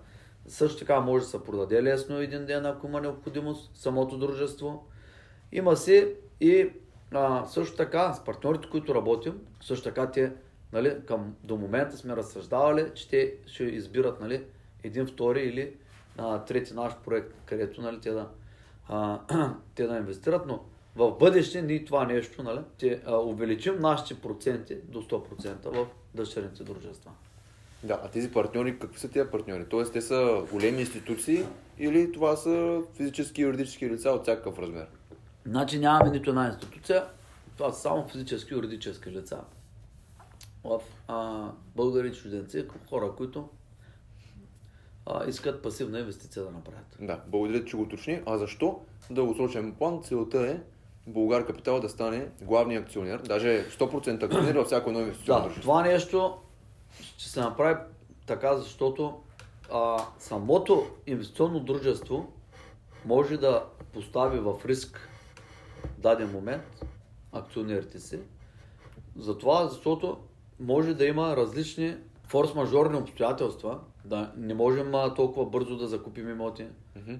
Също така може да се продаде лесно един ден, ако има необходимост, самото дружество. Има си и а, също така с партньорите, които работим, също така те, нали, към, до момента сме разсъждавали, че те ще избират, нали, един, втори или на трети наш проект, където, нали, те, да, а, те да инвестират, но в бъдеще ние това нещо, нали, ще увеличим нашите проценти до сто процента в дъщерните дружества. Да, а тези партньори, какви са тези партньори? Тоест те са големи институции, да, или това са физически и юридически лица от всякакъв размер? Значи нямаме нито една институция, това са само физически и юридически лица. В а, българи и чужденци, хора, които А, искат пасивна инвестиция да направят. Да, благодаря, че го уточни. А защо? Дългосрочен план, целта е Българ Капитал да стане главния акционер, даже сто процента акционер във всяко едно инвестиционно дружество. Да, това нещо ще се направи така, защото а, самото инвестиционно дружество може да постави в риск в даден момент акционерите си. Затова, защото може да има различни форс-мажорни обстоятелства, да не можем толкова бързо да закупим имоти, mm-hmm.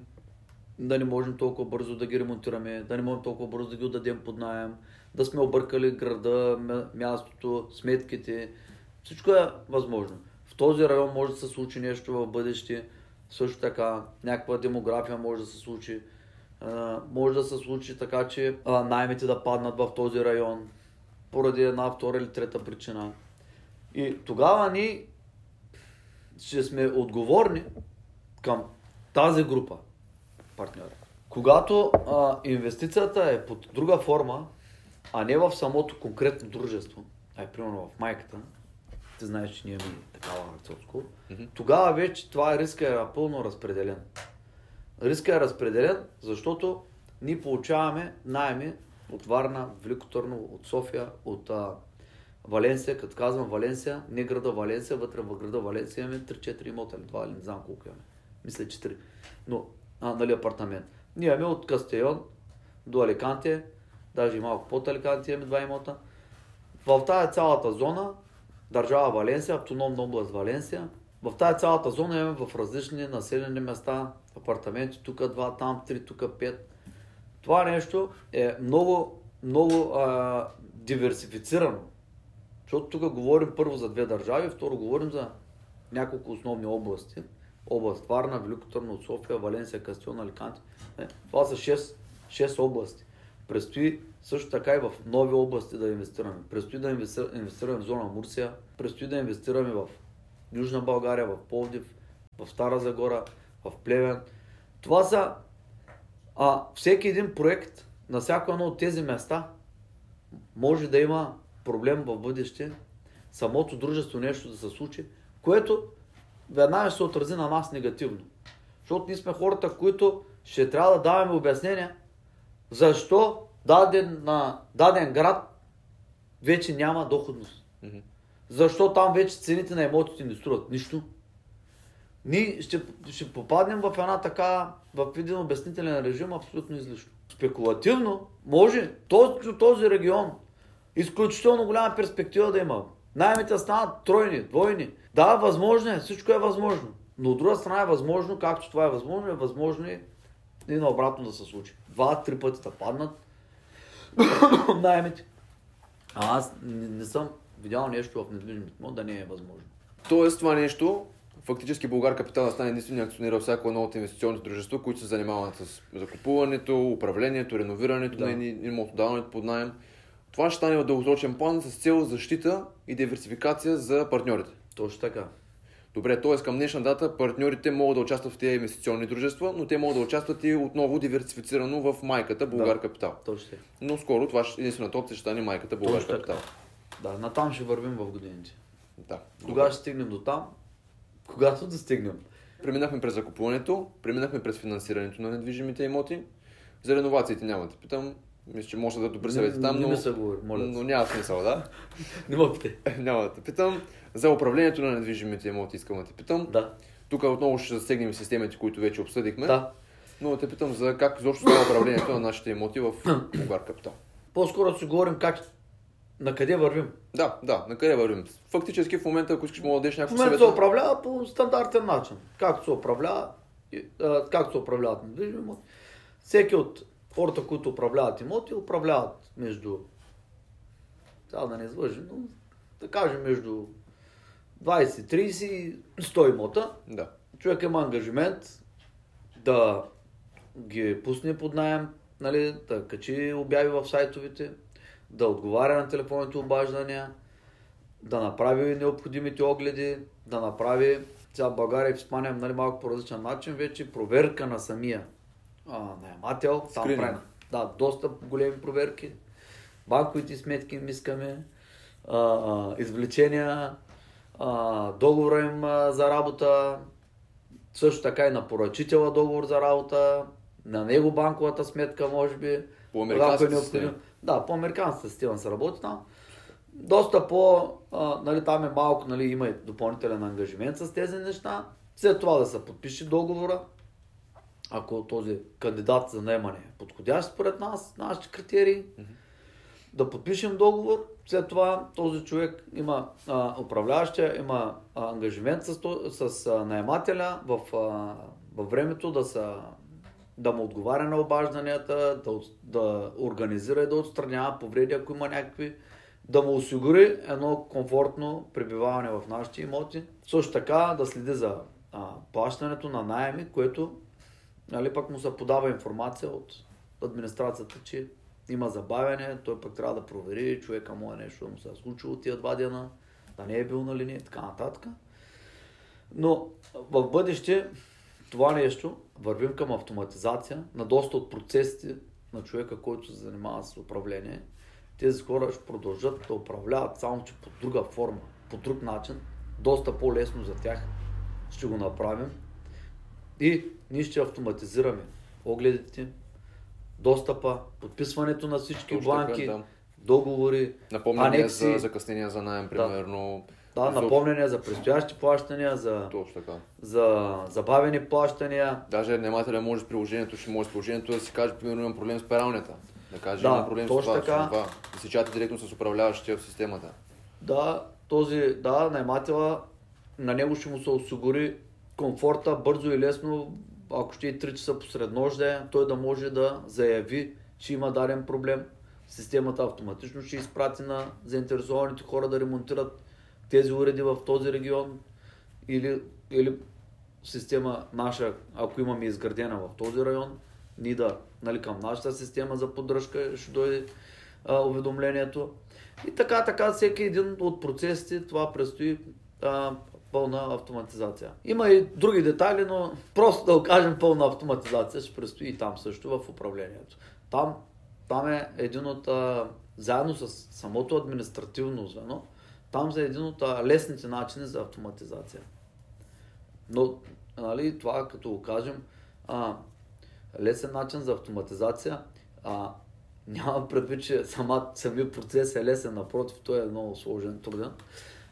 да не можем толкова бързо да ги ремонтираме, да не можем толкова бързо да ги отдадем под наем, да сме объркали града, мястото, сметките, всичко е възможно. В този район може да се случи нещо в бъдеще, също така някаква демография може да се случи, може да се случи така, че наемите да паднат в този район поради една, втора или трета причина. И тогава ние ще сме отговорни към тази група партньори. Когато а, инвестицията е под друга форма, а не в самото конкретно дружество, а е примерно в майката, ти знаеш, че ние имаме такава акционерско, mm-hmm. тогава вече това риска е напълно разпределен. Риска е разпределен, защото ние получаваме наеми от Варна, Велико Търново, от София, от а, Валенсия, като казвам Валенсия, не града Валенсия, вътре в града Валенсия имаме три-четири имота или два, или не знам колко имаме. Мисля, че три. Но, а, нали, апартамент. Ние имаме от Кастейон до Аликанте, даже и малко под Аликанте имаме два имота. В тази цялата зона, държава Валенсия, автономна област Валенсия, в тази цялата зона имаме в различни населени места, апартаменти, тук два, там три, тук пет. Това нещо е много, много а, диверсифицирано. Защото тук говорим първо за две държави, второ говорим за няколко основни области. Област Варна, Велико Търново, София, Валенсия, Кастилон, Аликанте. Това са шест, шест области. Предстои също така и в нови области да инвестираме. Предстои да инвестираме в зона Мурсия, предстои да инвестираме в Южна България, в Пловдив, в Стара Загора, в Плевен. Това са а, всеки един проект на всяко едно от тези места може да има проблем в бъдеще, самото дружество нещо да се случи, което веднага ще се отрази на нас негативно. Защото ние сме хората, които ще трябва да даваме обяснения защо даден, на даден град вече няма доходност. Mm-hmm. Защо там вече цените на имотите не струват нищо. Ние ще, ще попаднем в една така, в един обяснителен режим абсолютно излишно. Спекулативно може този, този регион изключително голяма перспектива да има. Наемите станат тройни, двойни. Да, възможно е, всичко е възможно. Но от друга страна е възможно, както това е възможно, е възможно и наобратно да се случи. Два-три пъти да паднат наемите. А аз не, не съм видял нещо в недвижимите му да не е възможно. Тоест това нещо, фактически Болгар Капитал да стане единствения акционер във всяко едно от инвестиционните дружества, които се занимават с закупуването, управлението, реновирането да. на имота, даването под наем. Това ще стане в дългосрочен план с цел защита и диверсификация за партньорите. Точно така. Добре, т.е. към днешна дата партньорите могат да участват в тези инвестиционни дружества, но те могат да участват и отново диверсифицирано в майката Болгар да, Капитал. Точно така. Но скоро това единствената опция ще стане майката Българ точно Капитал. Така. Да, натам ще вървим в годините. Да. Тогава ще стигнем до там, когато достигнем. Преминахме през закупуването, преминахме през финансирането на недвижимите имоти. За реновациите няма да питам. Мисля, че може да добри съвети там, но, говори, но няма смисъл, да? Не мога питай. Няма да те питам. За управлението на недвижимите имоти искам да те питам. Да. Тук отново ще засегнем системите, които вече обсъдихме. Да. Но да те питам за как изобщо за управлението на нашите имоти в Болгар Капитал. По-скоро да си говорим как, на къде вървим. Да, да, на къде вървим. Фактически в момента, ако искаш мога да дадеш някакви съвети. В момента се управлява по стандартен начин. Както се управлява, както се управляват недвижими имоти. Всеки от хората, които управляват имоти, управляват между, трябва да не излъжим, но да кажем между двайсет, трийсет и сто имота. Да. Човек има ангажимент да ги пусне под наем, нали, да качи обяви в сайтовете, да отговаря на телефонните обаждания, да направи необходимите огледи, да направи, сега в България и в Испания, нали, малко по различен начин, вече проверка на самия наемател, там правим. Да, доста големи проверки, банковите сметки им искаме, а, а, извлечения, а, договора им а, за работа, също така и на поръчителя договор за работа, на него банковата сметка може би. По американската система. Да, по американската система се работи там. Доста по, а, нали, там е малко, нали, има и допълнителен ангажимент с тези неща. След това да се подпише договора. Ако този кандидат за наемане е подходящ според нас, нашите критерии, mm-hmm. да подпишем договор. След това този човек има а, управляващия, има а, ангажимент с, с а, наемателя в, а, във времето да, са, да му отговаря на обажданията, да, да организира и да отстранява повреди, ако има някакви, да му осигури едно комфортно пребиваване в нашите имоти. Също така да следи за а, плащането на наеми, което, нали, пък му се подава информация от администрацията, че има забавяне, той пък трябва да провери човека му е нещо, да му се е случило тия два дена, да не е бил на линия и така нататък. Но в бъдеще това нещо, вървим към автоматизация на доста от процесите на човека, който се занимава с управление. Тези хора ще продължат да управляват, само че по друга форма, по друг начин, доста по-лесно за тях ще го направим. И ние ще автоматизираме огледите, достъпа, подписването на всички точно бланки, така, да. договори, напомнение анекси. Напомнение за закъснения за наем, примерно. Да, да, напомнение за предстоящи плащания, за, за забавени плащания. Даже наемателя може с приложението, ще може с приложението да си каже, примерно имам проблем с пералнята. Да каже, да, имам проблем с това, така, с това. Да се чати директно с управляващия в системата. Да, този, да, наемателя, на него ще му се осигури комфорта, бързо и лесно, ако ще е три часа посред нощ, той да може да заяви, че има даден проблем. Системата автоматично ще изпрати на заинтересованите хора да ремонтират тези уреди в този регион или, или система наша, ако имаме изградена в този район, ни да, нали, към нашата система за поддръжка ще дойде а, уведомлението. И така, така, всеки един от процесите, това предстои а, пълна автоматизация. Има и други детайли, но просто да окажем пълна автоматизация ще предстои и там също в управлението. Там, там е един от, а, заедно с самото административно звено, там за един от а, лесните начини за автоматизация. Но, нали, това като го кажем, а, лесен начин за автоматизация, а, няма предвид, че сама, самия процес е лесен, напротив, той е много сложен, труден.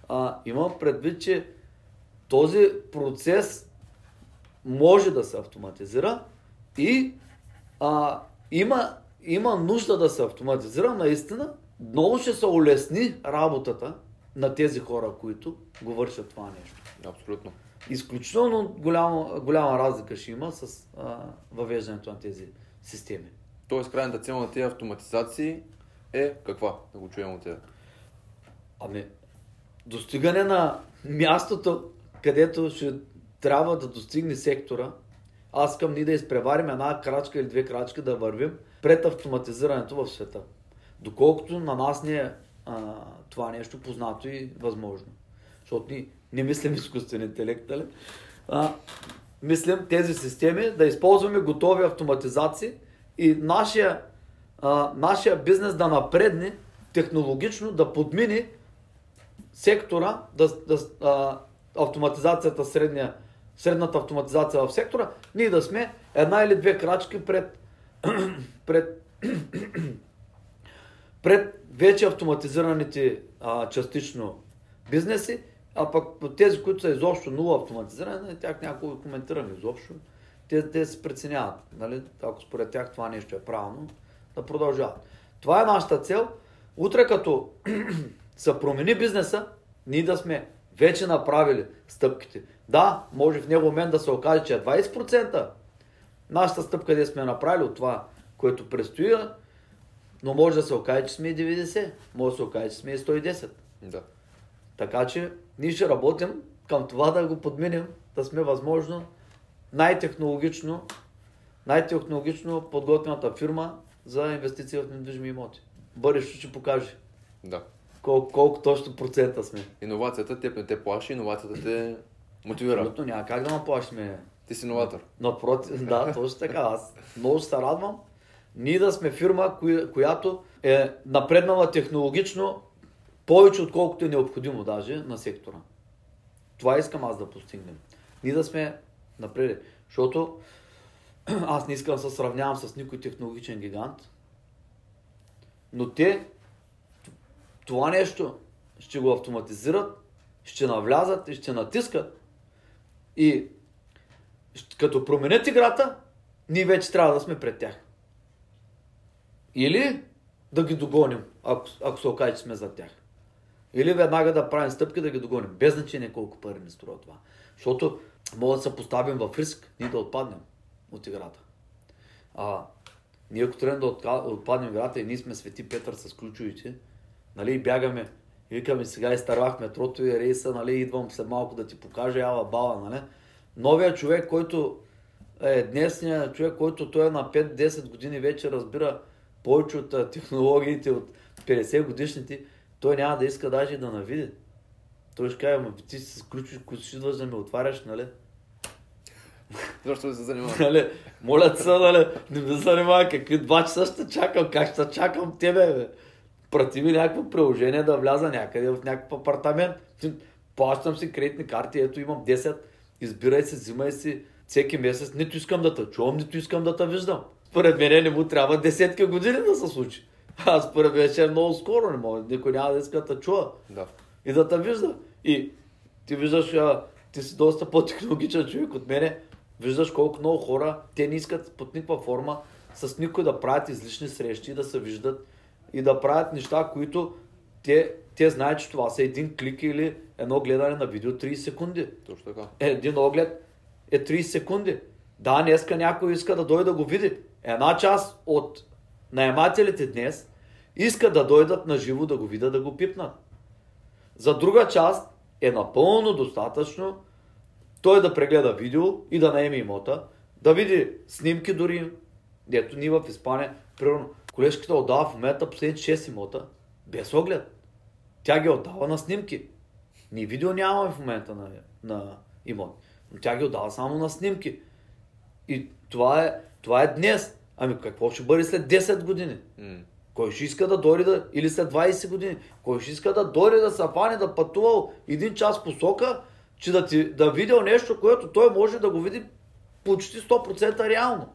А, има предвид, че този процес може да се автоматизира и а, има, има нужда да се автоматизира наистина. Много ще се улесни работата на тези хора, които го вършат това нещо. Абсолютно. Изключително голяма, голяма разлика ще има с а, въвеждането на тези системи. Тоест, крайната цел на тези автоматизации е каква? Да го чуем от тези. Ами, достигане на мястото, където ще трябва да достигне сектора. Аз към ние да изпреварим една крачка или две крачки да вървим пред автоматизирането в света. Доколкото на нас не е а, това нещо познато и възможно. Защото ние не мислим изкуствен интелект, али? А, мислим тези системи да използваме готови автоматизации и нашия, а, нашия бизнес да напредне технологично, да подмини сектора, да, да, а, автоматизацията средния средната автоматизация в сектора, ние да сме една или две крачки пред, пред, пред вече автоматизираните а, частично бизнеси, а пък тези, които са изобщо нула автоматизирани, тях някога коментираме изобщо, те, те се преценяват, нали? Ако според тях това нещо е правилно, да продължават. Това е нашата цел. Утре като се промени бизнеса, ние да сме вече направили стъпките. Да, може в него момент да се окаже, че е двайсет процента нашата стъпка, де сме направили от това, което предстои, но може да се окаже, че сме и деветдесет, може да се окаже, че сме и сто и десет. Да. Така че ние ще работим към това да го подминем, да сме възможно най-технологично, най-технологично подготвената фирма за инвестиции в недвижими имоти. Бъдещето ще покаже. Да. Кол- колко точно процента сме. Иновацията теб не те плаши, иновацията те мотивира. Абсолютно, няма как да ме плаши ме. Ти си иноватор. Напротив, да, точно така. Аз много ще се радвам. Ние да сме фирма, коя, която е напреднала технологично повече, отколкото е необходимо даже на сектора. Това искам аз да постигнем. Ние да сме напреди. Защото аз не искам да се сравнявам с никой технологичен гигант, но те това нещо ще го автоматизират, ще навлязат и ще натискат и като променят играта, ние вече трябва да сме пред тях. Или да ги догоним, ако, ако се окаже, че сме за тях. Или веднага да правим стъпки да ги догоним, без значение колко пари ни струва това. Защото може да се поставим в риск, ние да отпаднем от играта. А ние ако трябва да отпаднем играта и ние сме Свети Петър с ключовите, нали, бягаме, викаме сега изтървах метрото и рейса, нали, идвам след малко да ти покажа, яла бала, нали. Новия човек, който е днесният човек, който той е на пет-десет години вече разбира повече от технологиите, от петдесет годишните, той няма да иска даже и да навиди. Той ще каже, ама ти си с ключи, които ще идваш да ми отваряш, нали. Защо да се занимава? Нали, моля се, нали, не ме занимава, какви два часа ще чакам, как ще чакам тебе, бе. Прати ми някакво приложение да вляза някъде в някакъв апартамент. Плащам си кредитни карти, ето имам десет, избирай се, взимай си всеки месец. Нито искам да те чувам, нито искам да те виждам. Според мен не му трябва десетка години да се случи. А според мен ще е много скоро, не може. Никой няма да иска да те чува. Да. И да те вижда. И ти виждаш, а, ти си доста по-технологичен човек от мене. Виждаш колко много хора, те не искат под никаква форма с никой да правят излишни срещи, да се виждат. И да правят неща, които те, те знаят, че това са един клик или едно гледане на видео трийсет секунди. Точно така. Един оглед е трийсет секунди. Да, днеска някой иска да дойде да го види. Една част от наемателите днес искат да дойдат на живо да го видят, да го пипнат. За друга част е напълно достатъчно той да прегледа видео и да наеме имота, да види снимки дори. Ето ние в Испания, примерно, колежката отдава в момента последните шест имота без оглед. Тя ги отдава на снимки. Ни видео нямаме в момента на, на имот. Но тя ги отдава само на снимки. И това е, това е днес. Ами какво ще бъде след десет години? Mm. Кой ще иска да дори да... Или след двайсет години? Кой ще иска да дори да се фани, да пътувал един час посока, че да, ти, да видел нещо, което той може да го види почти сто процента реално.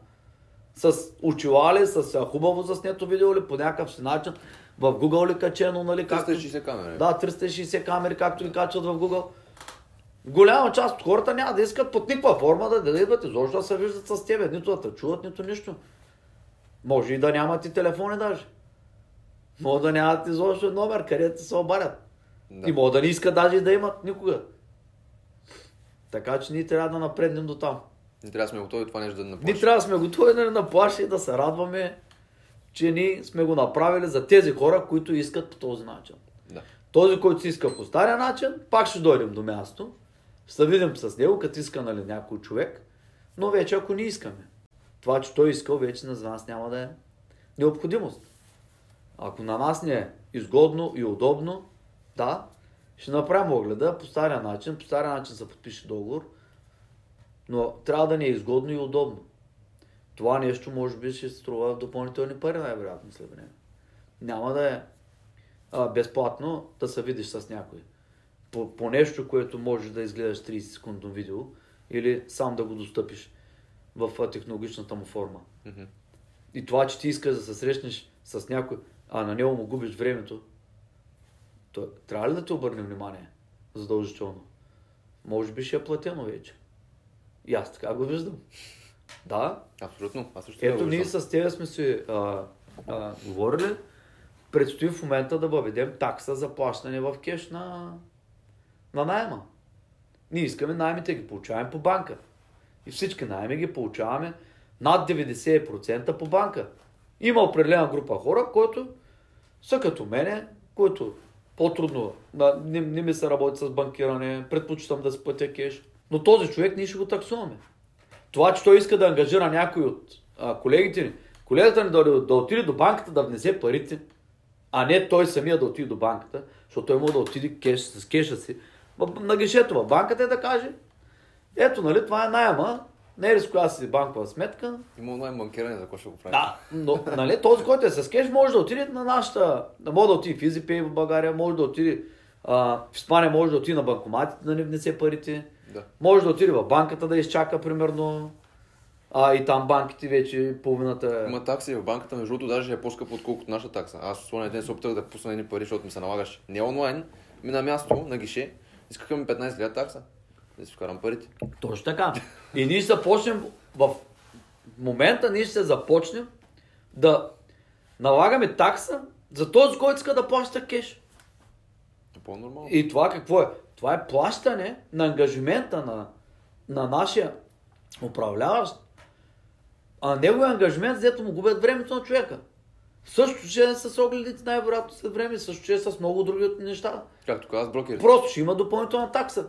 С очила ли, с хубаво заснето видео ли, по някакъв начин, в Google ли качено, нали? Както... триста и шейсет камери. Да, триста и шейсет камери, както ги качват в Google. Голяма част от хората няма да искат под никаква форма да, да идват изобщо да се виждат с тебе, нито да те чуват, нито нищо. Може и да нямат и телефони даже. Може да нямат изобщо номер, където се обадят. Да. И мога да не иска даже да имат никога. Така че ние трябва да напреднем до там. Не трябва да сме готови това нещо да не наплаши. Ние трябва да сме готови да не наплаши и да се радваме, че ние сме го направили за тези хора, които искат по този начин. Да. Този, който си иска по стария начин, пак ще дойдем до място. Ще се видим с него, като иска нали, някой човек, но вече ако не искаме. Това, че той искал, вече за нас няма да е необходимост. Ако на нас не е изгодно и удобно, да, ще направим огледа по стария начин, по стария начин се подпише договор, но трябва да ни е изгодно и удобно. Това нещо може би ще струва допълнителни пари, най-вероятно след време. Няма да е а, безплатно да се видиш с някой. По, по нещо, което можеш да изгледаш трийсет секундно видео или сам да го достъпиш в технологичната му форма. Mm-hmm. И това, че ти искаш да се срещнеш с някой, а на него му губиш времето, то трябва ли да ти обърне внимание? Задължително. Може би ще е платено вече. И аз така го виждам. Да. Абсолютно. Аз също Ето ние с тебе сме си а, а, говорили. Предстои в момента да въведем такса за плащане в кеш на, на найема. Ние искаме наемите ги получаваме по банка. И всички наеми ги получаваме над деветдесет процента по банка. Има определена група хора, които са като мене, които по-трудно, не, не ми се работи с банкиране, предпочитам да сплатя кеш. Но този човек ние ще го таксуваме. Това, че той иска да ангажира някой от а, колегите ни, колегата ни да, да отиде до банката да внесе парите, а не той самия да отиде до банката, защото той може да отиде кеш, с кеша си. На гишето в банката е да каже, ето нали, това е найема, не е рискова си банкова сметка. Има онлайн банкиране, за кой ще го прави. Да, но нали, този, който е с кеш, може да отиде на нашата, може да отиде в EasyPay в България, може да отиде в Испания, може да отиде на банкоматите да не внесе парите. Да. Може да отиде в банката да изчака, примерно, а и там банките вече половината... Има такси в банката, между другото, даже е по-скъпо, отколкото наша такса. Аз слоня ден се опитах да пусна едни пари, защото ми се налагаш не онлайн, ми на място, на гише, искаха ми петнайсет хиляди такса, да си вкарам парите. Точно така. И ние ще започнем, в момента ние ще започнем да налагаме такса за този, който иска да плаща кеш. Е по-нормално. И това какво е? Това е плащане на ангажимента на, на нашия управляващ, а неговия ангажимент, зато му губят времето на човека. Също ще е с огледите най-вероятно след време, също ще е с много други неща. Както казват брокерите. Просто ще има допълнителна такса.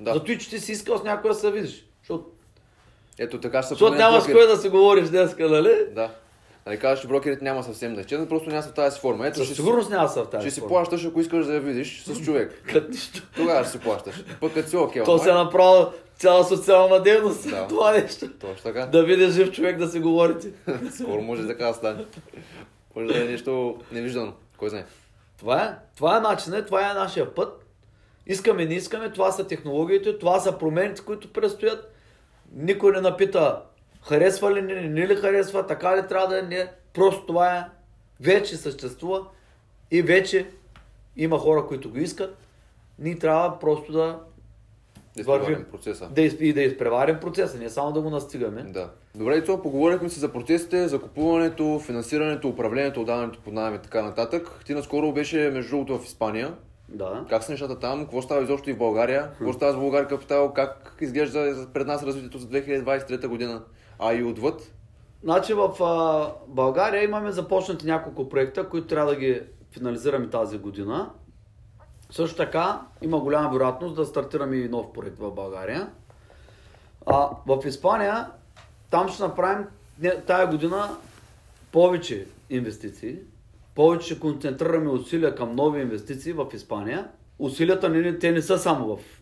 Да. Зато и че ти си искал с някоя да се видиш. Защото Ето, така ще Защото няма с кой да се говориш днеска, нали? Да. Нали казваш, брокерите няма съвсем да изчезнат, просто няма са в тази форма. Ето, със сигурност няма са в тази форма. Ще си плащаш, ако искаш да я видиш с човек. Тогава ще си плащаш. Пък като си окей. То се направи цяла социална дейност. Да. Това нещо. Точно така. Да видиш жив човек да си говорите. Скоро може така да стане. Може да е нещо невиждано. Кой знае? Това е, това е начинът, това е нашия път. Искаме, не искаме, това са технологиите, това са промените, които предстоят. Никой не напита. Харесва ли, не, не ли харесва, така ли трябва да е, не. Просто това е, вече съществува и вече има хора, които го искат. Ние трябва просто да вървим процеса. Да из, и да изпреварим процеса, не само да го настигаме. Да. Добре, и това поговорихме си за процесите, за купуването, финансирането, управлението, отдаването под наем и така нататък. Ти наскоро беше между другото в Испания. Да. Как са нещата там? Какво става изобщо и в България? Хм. Какво става с Болгар Капитал? Как изглежда пред нас развитието за две хиляди двайсет и трета година? А и отвъд? Значи в а, България имаме започнати няколко проекта, които трябва да ги финализираме тази година. Също така има голяма вероятност да стартираме и нов проект в България. А, в Испания там ще направим тая година повече инвестиции. Повече ще концентрираме усилия към нови инвестиции в Испания. Усилията ни, те не са само в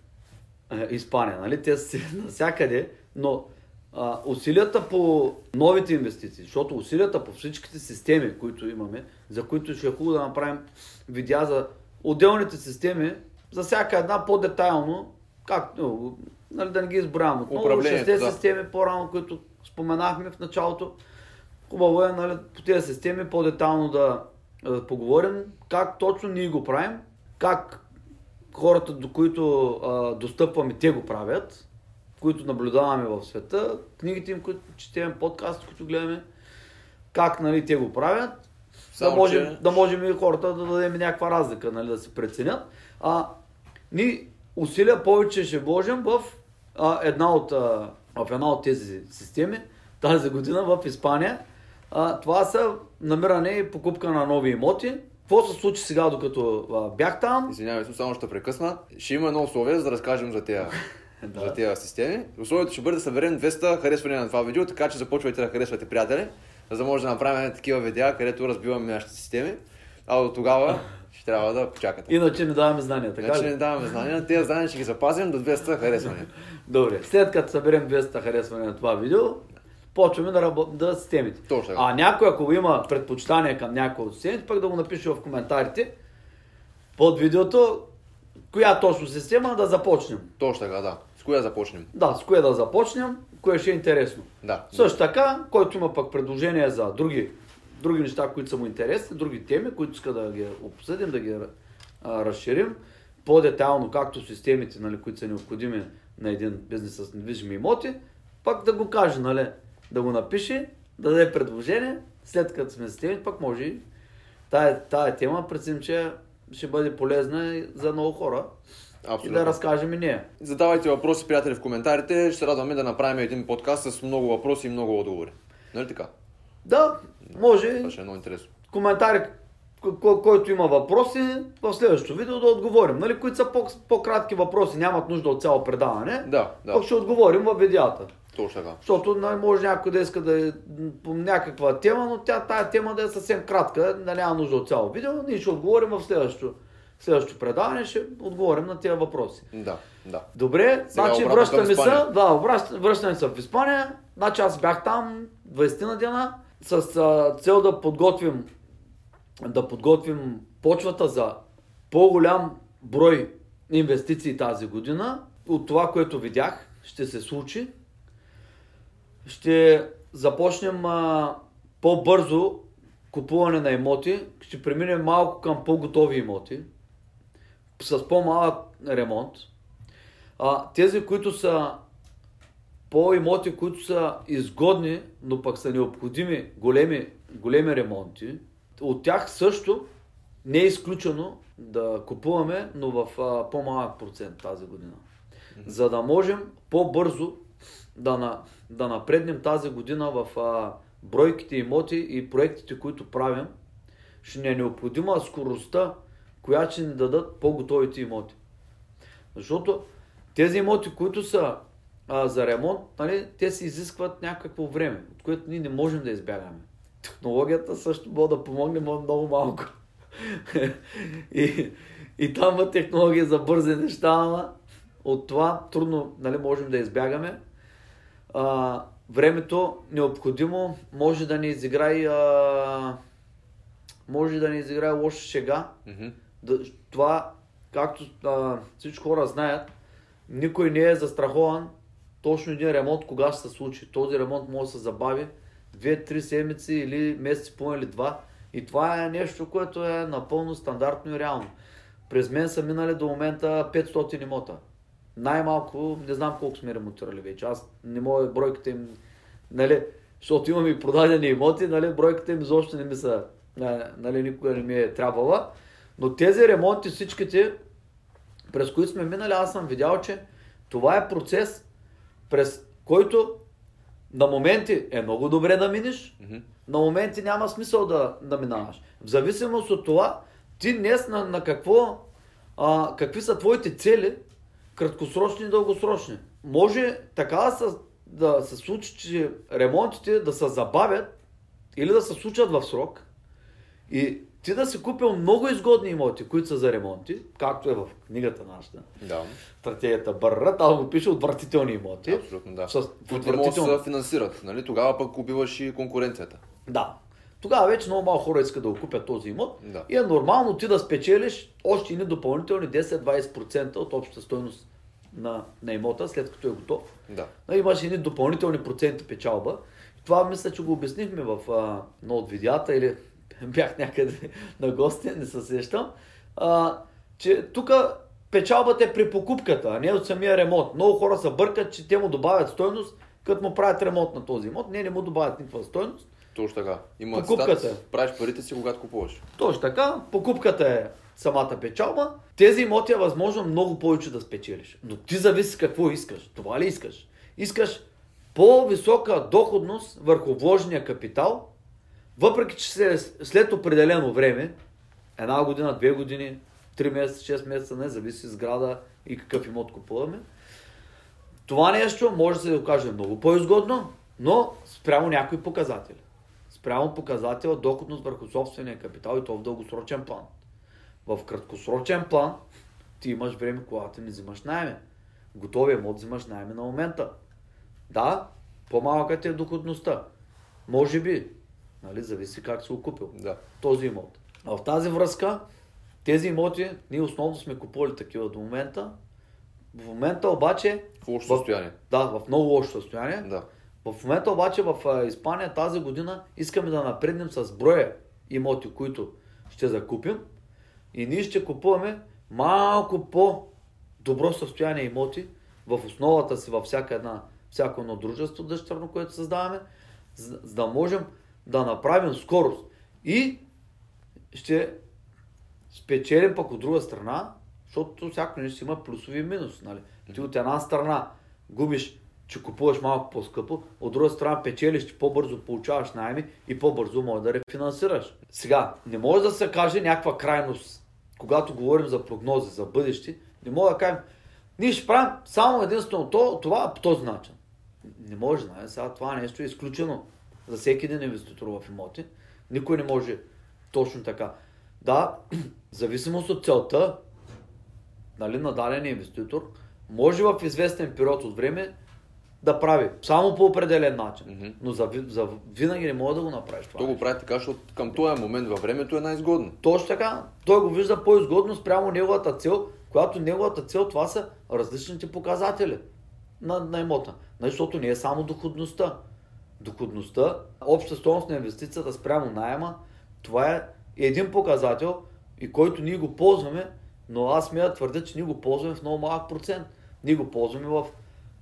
е, Испания, нали? Те са навсякъде, но а, усилията по новите инвестиции, защото усилията по всичките системи, които имаме, за които ще е хубаво да направим видеа за отделните системи, за всяка една по-детайлно, как, нали, да не ги изброявам отново, шесте да. системи по-рано, които споменахме в началото. Хубаво е, нали, по тези системи по-детално да, да поговорим как точно ние го правим, как хората, до които а, достъпваме, те го правят, които наблюдаваме в света, книгите им, които четем, подкастите, които гледаме, как нали, те го правят. Само, да, можем, че... да можем и хората да дадем някаква разлика, нали, да се преценят. А, ние усилия повече ще вложим в, а, една от, а, в една от тези системи тази година в Испания. А, това са намиране и покупка на нови имоти. Какво се случи сега, докато а, бях там? Извинявай, само ще прекъсна. Ще има едно условие, за да разкажем за тези за тези системи. Условието ще бъде да съберем двеста харесвания на това видео, така че започвайте да харесвате, приятели, за да може да направим такива видеа, където разбиваме нашите системи. А до тогава ще трябва да почакате. Иначе не даваме знания, така ли? Иначе не даваме знания, тези знания ще ги запазим до двеста харесвания. Добре, след като съберем двеста харесвания на това видео, почваме да работим да системите. Точно. А някой, ако има предпочитание към някоя от системите, пък да го напише в коментарите под видеото, коя точно система да започнем. Точно така, да. С коя започнем? Да, с коя да започнем, кое ще е интересно. Да. Също така, който има пък предложения за други, други неща, които са му интересни, други теми, които иска да ги обсъдим, да ги а, разширим, по-детайлно, както системите, нали, които са необходими на един бизнес с недвижими имоти, пък да го каже, нали, да го напише, да даде предложение, след като сме системи, пък може и тая, тая тема, преценим, че ще бъде полезна за много хора. Абсолютно. И да разкажем и ние. Задавайте въпроси, приятели, в коментарите. Ще се радваме да направим един подкаст с много въпроси и много отговори. Нали така? Да, може. Това ще е много интересно. Коментари, кой, който има въпроси, в следващото видео да отговорим. Нали? Които са по-кратки въпроси, нямат нужда от цяло предаване. Да, да. Пък ще отговорим във видеята. Точно така. Защото може някой да иска да е по някаква тема, но тя, тая тема да е съвсем кратка, да няма нужда от цяло видео. Ние ще отговорим в следващото. Следващото предаване ще отговорим на тези въпроси. Да, да. Добре, сега значи връщаме се, да, връщаме се в Испания. Значи аз бях там двайсет на дена с а, цел да подготвим, да подготвим почвата за по-голям брой инвестиции тази година. От това, което видях, ще се случи. Ще започнем а, по-бързо купуване на имоти. Ще преминем малко към по-готови имоти. С по-малък ремонт. А, тези, които са по-имоти, които са изгодни, но пък са необходими големи, големи ремонти, от тях също не е изключено да купуваме, но в а, по-малък процент тази година. За да можем по-бързо да, на, да напреднем тази година в а, бройките имоти и проектите, които правим, ще ни е необходима скоростта, която ще ни дадат по-готовите имоти. Защото тези имоти, които са а, за ремонт, нали, те си изискват някакво време, от което ние не можем да избягаме. Технологията също може да помогне много малко. и, и там има технология за бързи неща, ама от това трудно, нали, можем да избягаме. А, времето необходимо може да ни изиграе а... може да ни изиграе лоша шега. Mm-hmm. Това, както а, всички хора знаят, никой не е застрахован точно един ремонт кога ще се случи. Този ремонт може да се забави две-три седмици или месец, пълно или два. И това е нещо, което е напълно стандартно и реално. През мен са минали до момента петстотин имота. Най-малко, не знам колко сме ремонтирали вече. Аз не мога бройката им, нали, защото имам и продадени имоти, нали, бройката им изобщо не ми са, нали, никога не ми е трябвала. Но тези ремонти всичките, през които сме минали, аз съм видял, че това е процес, през който на моменти е много добре да минеш, mm-hmm. на моменти няма смисъл да, да минаваш. В зависимост от това, ти днес на, на какво, а, какви са твоите цели, краткосрочни и дългосрочни. Може така да се, да се случи, че ремонтите да се забавят или да се случат в срок и ти да си купил много изгодни имоти, които са за ремонти, както е в книгата нашата. Да. Стратегията БРР, там го пише отвратителни имоти. Абсолютно, да. Които могат да се финансират, нали? Тогава пък убиваш и конкуренцията. Да. Тогава вече много малко хора искат да го купят този имот, да. И е нормално ти да спечелиш още едни допълнителни десет-двайсет процента от общата стойност на, на имота, след като е готов. Да. Имаш едни допълнителни проценти печалба. Това мисля, че го обяснихме в едно от видеята или бях някъде на гости, не се сещам, а, че тук печалбата е при покупката, а не от самия ремонт. Много хора се бъркат, че те му добавят стойност, като му правят ремонт на този имот. Не, не му добавят никаква стойност. Точно така. Има статус, правиш парите си, когато купуваш. Точно така, покупката е самата печалба. Тези имоти е възможно много повече да спечелиш. Но ти зависи какво искаш. Това ли искаш? Искаш по-висока доходност върху вложения капитал, въпреки че след определено време, една година, две години, три месеца, шест месеца, не зависи сграда и какъв имот купуваме. Това нещо може да се окаже много по-изгодно, но спрямо някои показатели. Спрямо показател доходност върху собствения капитал и то в дългосрочен план. В краткосрочен план ти имаш време, когато не взимаш найме. Готовия имот взимаш найме на момента. Да, по-малка ти е доходността. Може би, нали, зависи как си го купил, да, този имот. А в тази връзка, тези имоти, ние основно сме купували такива до момента. В момента обаче... В лошо състояние. Да, в много лошо състояние. Да. В момента обаче в Испания тази година искаме да напреднем с броя имоти, които ще закупим. И ние ще купуваме малко по-добро състояние имоти в основата си, във всяка една, всяко едно дружество дъщерно, което създаваме, за да можем да направим скорост. И ще спечелим пък от друга страна, защото всяко нещо има плюсови и минус. Нали? Ти от една страна губиш, че купуваш малко по-скъпо, от друга страна печелиш, че по-бързо получаваш наеми и по-бързо може да рефинансираш. Сега, не може да се каже някаква крайност, когато говорим за прогнози, за бъдещи, не може да кажем, ние ще правим само единствено то, това по този начин. Не може, нали? Сега това нещо е изключено за всеки един инвеститор в имоти. Никой не може точно така. Да, зависимост от целта, нали, на даден инвеститор, може в известен период от време да прави само по определен начин, mm-hmm. но за, за винаги не може да го направиш това. Той го прави така, защото към този момент във времето е най-изгодно. Точно така, той го вижда по-изгодно спрямо неговата цел, която неговата цел това са различните показатели на, на имота. Защото не е само доходността. Доходността, обща стойност на инвестицията спрямо наема, това е един показател, и който ние го ползваме, но аз смея твърдя, че ние го ползваме в много малък процент. Ние го ползваме в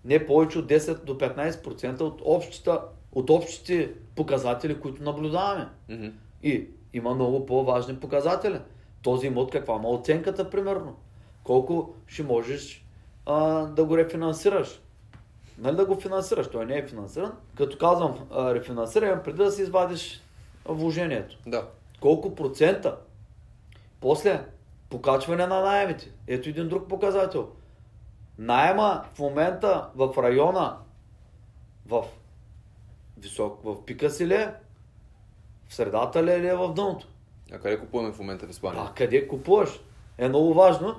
не повече от десет до петнайсет процента от, общата, от общите показатели, които наблюдаваме. Mm-hmm. И има много по-важни показатели. Този имот каква ма оценката, примерно. Колко ще можеш а, да го рефинансираш. Нали да го финансираш? Той не е финансиран. Като казвам рефинансиран, преди да си извадиш вложението. Да. Колко процента? После покачване на наемите. Ето един друг показател. Наема в момента в района в висок, в пика си ли е, в средата ли е, ли е в дъното. А къде купуваме в момента в Испания? А къде купуваш? Е много важно.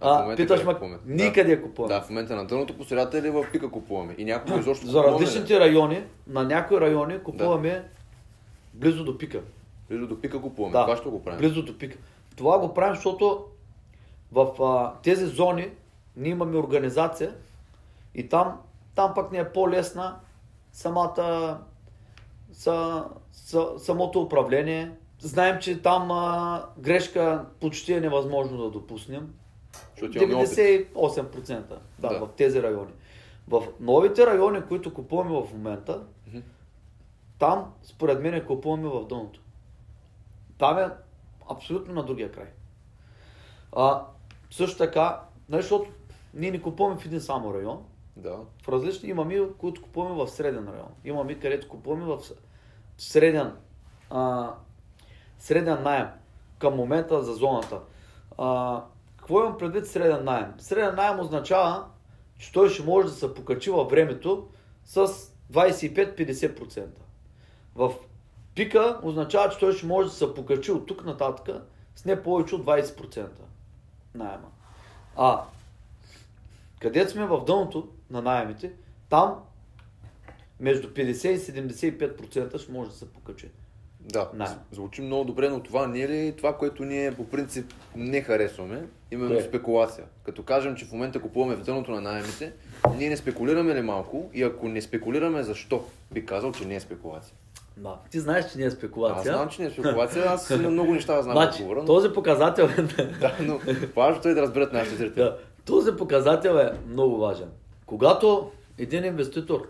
А, а питаш ме, никъде да. купуваме. Да, в момента на дъното, по средата или в пика купуваме. И някой изобщо за различните не? райони, на някои райони купуваме да. близо до пика. Близо до пика купуваме. Да. Това ще го правим. Близо до пика. Това го правим, защото в а, тези зони ние имаме организация и там, там пък не е по-лесна самата, са, са, самото управление. Знаем, че там а, грешка почти е невъзможно да допуснем. деветдесет и осем процента да, да. В тези райони. В новите райони, които купуваме в момента, mm-hmm. там според мен купуваме в дъното. Там е абсолютно на другия край. А, също така, защото ние не купуваме в един само район. Да. В различни имаме, които купуваме в среден район. Имаме, където купуваме в среден, а, среден наем към момента за зоната. А, какво имам предвид среден наем? Среден наем означава, че той ще може да се покачи във времето с двайсет и пет до петдесет процента. В пика означава, че той ще може да се покачи от тук нататък с не повече от двайсет процента наема. А където сме в дъното на наемите, там между петдесет и седемдесет и пет процента ще може да се покачи. Да, наем. Звучи много добре, но това не е ли това, което ние по принцип не харесваме, именно Де. спекулация. Като кажем, че в момента купуваме в дъното на наемите, ние не спекулираме ли малко и ако не спекулираме, защо? Би казал, че не е спекулация. Да. Ти знаеш, че не е спекулация. Аз знам, че не е спекулация, аз много неща да знам значи, отговора. Но... Този показател е... да, но важното е да разберат нашите зрители. Да. Този показател е много важен. Когато един инвеститор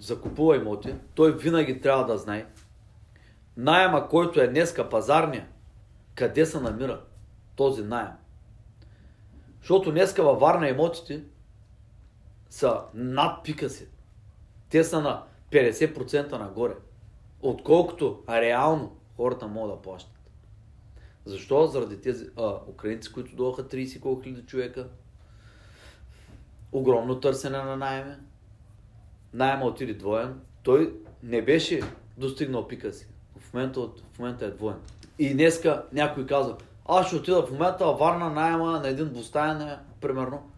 закупува имоти, той винаги трябва да знае наема, който е днеска пазарния, къде се намира този наем. Защото днеска във Варна имотите са над пика си. Те са на петдесет процента нагоре, отколкото реално хората могат да плащат. Защо? Заради тези а, украинци, които дойдоха трийсет колко хиляди човека, огромно търсене на наеме, наема отиде двоен, той не беше достигнал пика си. В момента, в момента е двоен. И днеска някой казва, аз ще отида в момента във Варна, наема на един двустаен, примерно.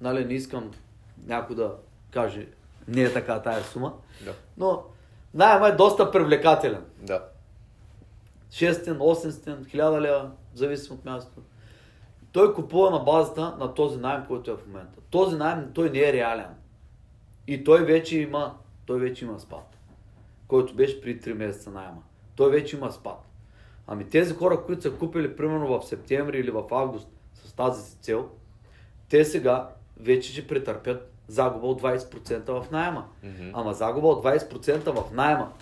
Нали, не искам някой да каже, не е така тая сума, да. Но наема е доста привлекателен. Да. шестстотин, осемстотин, хиляда лева, зависим от мястото. Той купува на базата на този наем, който е в момента. Този наем, той не е реален. И той вече има, той вече има спад, който беше при три месеца наема. Той вече има спад. Ами тези хора, които са купили примерно в септември или в август с тази цел, те сега вече ще претърпят загуба от двайсет процента в наема. Mm-hmm. Ама загуба от двайсет процента в наема,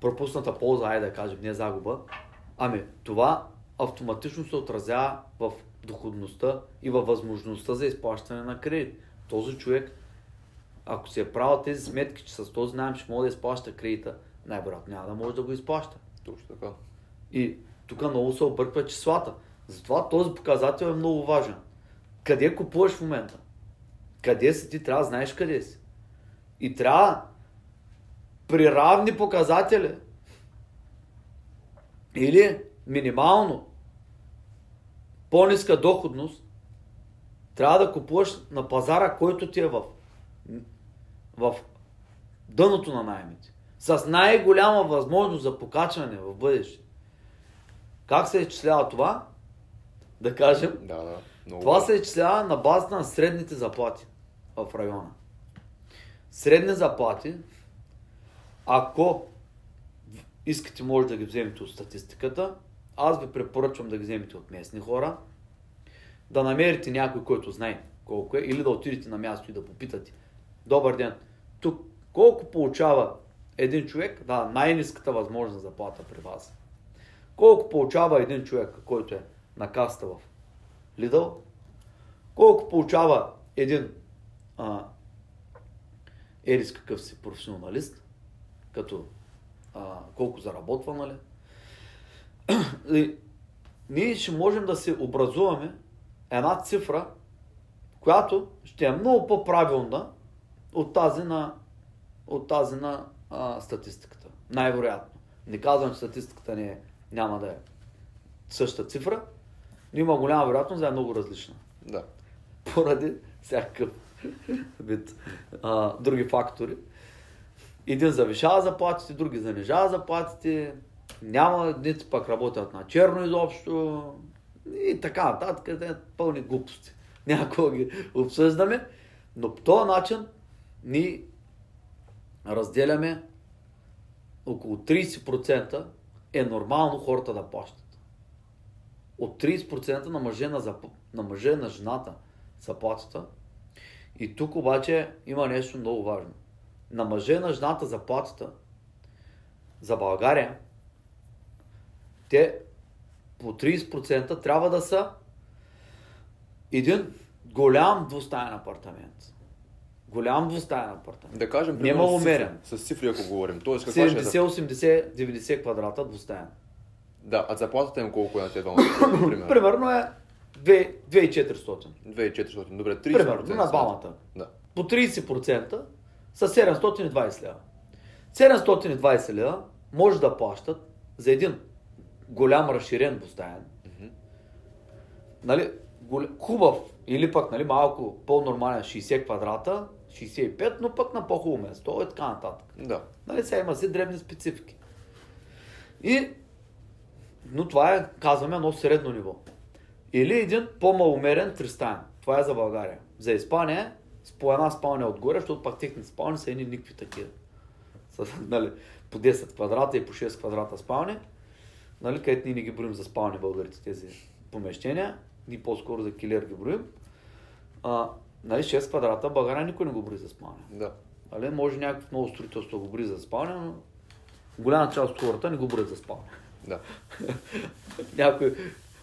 пропусната полза, айде да кажем, не загуба, ами това автоматично се отразява в доходността и във възможността за изплащане на кредит. Този човек, ако се е правил тези сметки, че с този наем ще може да изплаща кредита, най-вероятно няма да може да го изплаща. Точно така. И тук много се обърква числата. Затова този показател е много важен. Къде купуваш в момента? Къде си ти? Трябва да знаеш къде си. И трябва при равни показатели или минимално по-ниска доходност трябва да купуваш на пазара, който ти е в, в дъното на наемите. С най-голяма възможност за покачване в бъдеще. Как се изчислява това? Да кажем. Да, да. Много това се изчислява на базата на средните заплати в района. Средни заплати, ако искате, може да ги вземете от статистиката. Аз ви препоръчвам да ги вземете от местни хора. Да намерите някой, който знае колко е, или да отидете на място и да попитате. Добър ден, тук колко получава един човек, да, най-ниската възможна заплата при вас. Колко получава един човек, който е на каста в Лидъл? Колко получава един а, ерис какъв си професионалист? Като а, колко заработва, нали? И ние ще можем да се образуваме една цифра, която ще е много по-правилна от тази на, от тази на а, статистиката. Най-вероятно. Не казвам, че статистиката не е, няма да е същата цифра, но има голяма вероятност да е много различна. Да. Поради всякакъв вид а, други фактори. Един завишава заплатите, други занижава заплатите, няма дните пък работят на черно изобщо и така нататък, е пълни глупости. Някога ги обсъждаме, но по този начин ние разделяме около трийсет процента е нормално хората да плащат. От трийсет процента на мъже на, зап... на, мъже, на жената заплатата. И тук обаче има нещо много важно. На мъже на жената заплатата за България, те по трийсет процента трябва да са един голям двустаен апартамент. Голям двустаен апартамент. Да кажем, примерно, нема умерен. С цифри, ако говорим. Тоест, седемдесет, осемдесет, деветдесет квадрата двустаен. Да, а заплатата им колко е на тези двама? Примерно. примерно е две хиляди и четиристотин. две хиляди и четиристотин, добре, трийсет процента. Примерно, на двамата. Да. По трийсет процента са седемстотин и двайсет лева. седемстотин и двайсет лева може да плащат за един голям разширен двустаен. Mm-hmm. Нали, хубав или пък, нали, малко по-нормален шейсет квадрата, шейсет и пет, но пък на по-хубаво место и така нататък. Да. Нали, сега има си дребни специфики. И, но това е, казваме, едно средно ниво. Или един по-маломерен тристаен. Това е за България. За Испания с по една спалня отгоре, защото пак техните спални са едни никакви такива. С, нали, по десет квадрата и по шест квадрата спални. Нали, където ние не ги броим за спални българите тези помещения. Ние по-скоро за килер ги броим. А, Нали, шест квадрата, България никой не го брои за спалня. Да. Але, може някакво ново строителство го брои за спалня, но голяма част от хората не го броят за спалня. Да. Някой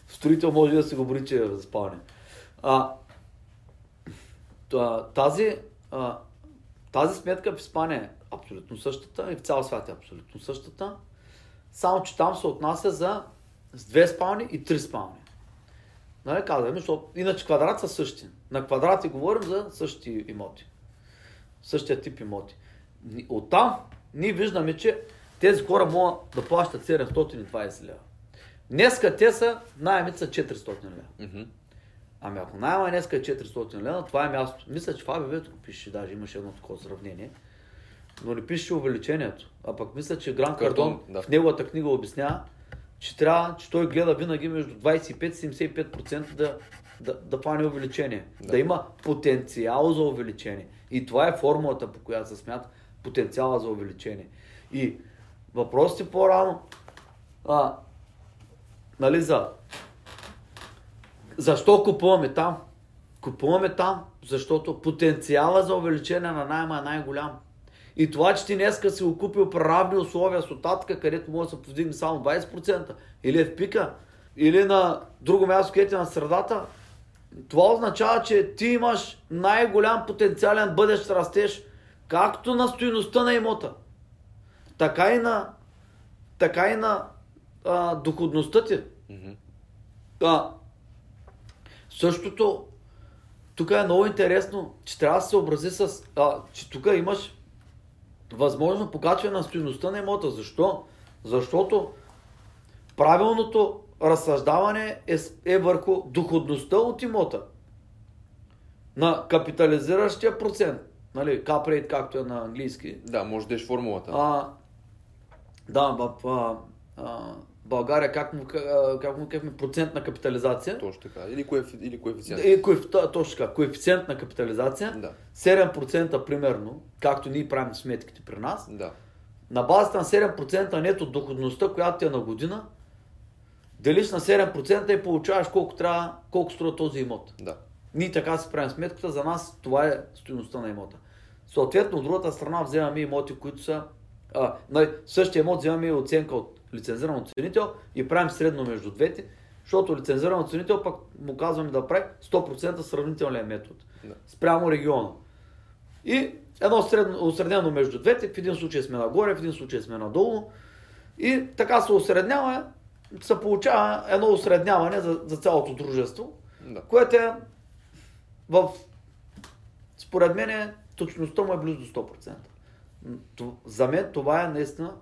строител може да се го брои, че е за спалня. А, тази, а, тази сметка в Испания е абсолютно същата и в цял свят е абсолютно същата. Само, че там се отнася за с две спални и три спални. Нали, казваме, защото иначе квадрат са същи. На квадрати говорим за същи имоти. Същия тип имоти. Оттам ние виждаме, че тези хора могат да плащат седемстотин и двадесет лева. Днеска те са, наемите са четиристотин лева. Mm-hmm. Ами ако наема днеска е четиристотин лева, това е място. Мисля, че в АБВ-то го пише, даже имаше едно такова сравнение. Но не пише увеличението. А пък мисля, че Гран Кардон, Кардон да. В неговата книга обяснява, че трябва, че той гледа винаги между двадесет и пет и седемдесет и пет процента да, да, да пане увеличение. Да. Да има потенциал за увеличение. И това е формулата, по която се смята потенциала за увеличение. И въпросите по-рано, а, нали за защо купуваме там? Купуваме там, защото потенциала за увеличение на найма е най-голям. И това, че ти днеска си го купил при равни условия с оттатъка, където може да се повдигне само двадесет процента, или е в пика, или на друго място, където е на средата, това означава, че ти имаш най-голям потенциален бъдещ растеж, както на стойността на имота, така и на, така и на а, доходността ти. Mm-hmm. А, същото, тук е много интересно, че трябва да се съобрази с... А, че тук имаш възможно покачване на стойността на имота. Защо? Защото правилното разсъждаване е, е върху доходността от имота на капитализиращия процент. Нали, cap rate, както е на английски. Да, може да еш формулата. А, да, в а, а, България как му, как му кажем, процент на капитализация. Точно така. Или, коефи, или коефициент. И, коеф, точно така. Коефициент на капитализация. Да. седем процента примерно, както ние правим сметките при нас. Да. На базата на седем процента нето доходността, която ти е на година, делиш на седем процента и получаваш колко трябва, колко струва този имот. Да. Ние така си правим сметката, за нас това е стойността на имота. Съответно, от другата страна вземаме имоти, които са... А, нали, същия имот вземаме оценка от лицензиран оценител и правим средно между двете, защото лицензиран оценител пък му казваме да прави сто процента сравнителния метод, да. Спрямо региона. И едно средно, осреднено между двете, в един случай сме нагоре, в един случай сме надолу и така се осреднява, се получава едно осредняване за, за цялото дружество, да. Което е в, според мен, точността му е близо до сто процента. За мен това е наистина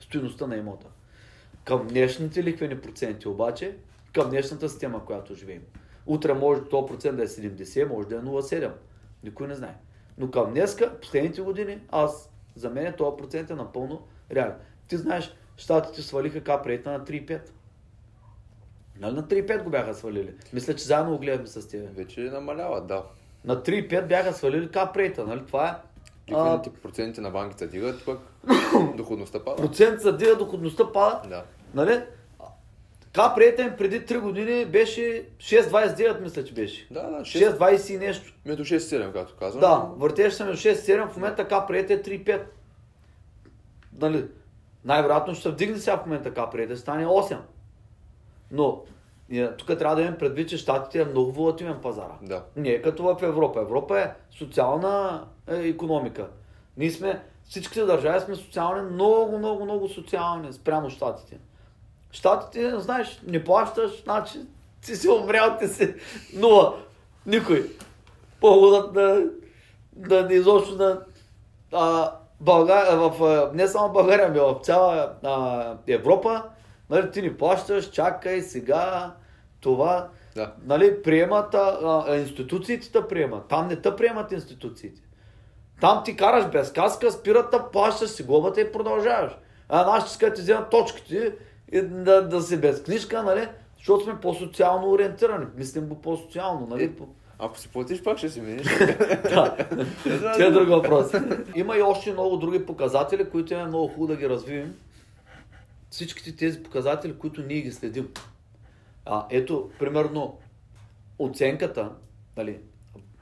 стойността на имота. Към днешните ликвени проценти обаче, към днешната система, която живеем. Утре може сто процента да е седемдесет, може да е нула цяло седем. Никой не знае. Но към днеска, последните години, аз, за мен този процент е напълно реален. Ти знаеш, щатите свалиха cap rate на три цяло и пет. Нали на три цяло и пет го бяха свалили? Мисля, че заедно го гледаме с тебе. Вече намалява, да. На три цяло и пет бяха свалили cap rate, нали? Това е... Ликвените проценти на банките дигат, пък доходността пада. Процент за дига, доходността пада. Да. Нали? Кап рейтът им преди три години беше шест цяло двадесет и девет, мисля, че беше. Да, да. шест... шест цяло двадесет и нещо. Между шест и седем, както казвам. Да, въртеше се между шест и седем, в момента кап рейтът е три цяло и пет. Нали? Най-вероятно ще се вдигне сега в момента кап рейтът, стане осем. Но тук трябва да имам предвид, че щатите е много волатилен пазара. Да. Не е като в Европа. Европа е социална икономика. Ние сме, всичките държави сме социални, много, много, много социални спрямо щатите. Щатите, знаеш, не плащаш, значи ти си умрял, ти си нула. Никой. Поводът да, да не изобщо да... А, България, в, не само България, ами в цяла а, Европа, нали, ти не плащаш, чакай сега, това, да. Нали, приемат, а, а, институциите те приемат, там не те приемат институциите. Там ти караш без каска, спират те, плащаш си глобата и продължаваш. А нашите искат да ти вземат точките и да, да си без книжка, нали, защото сме по-социално ориентирани, мислим го по-социално. Нали? Е, ако си платиш, пак ще си минеш. Да, това е друг въпрос. Има и още много други показатели, които е много хубаво да ги развием. Всичките тези показатели, които ние ги следим. А, ето, примерно, оценката, нали,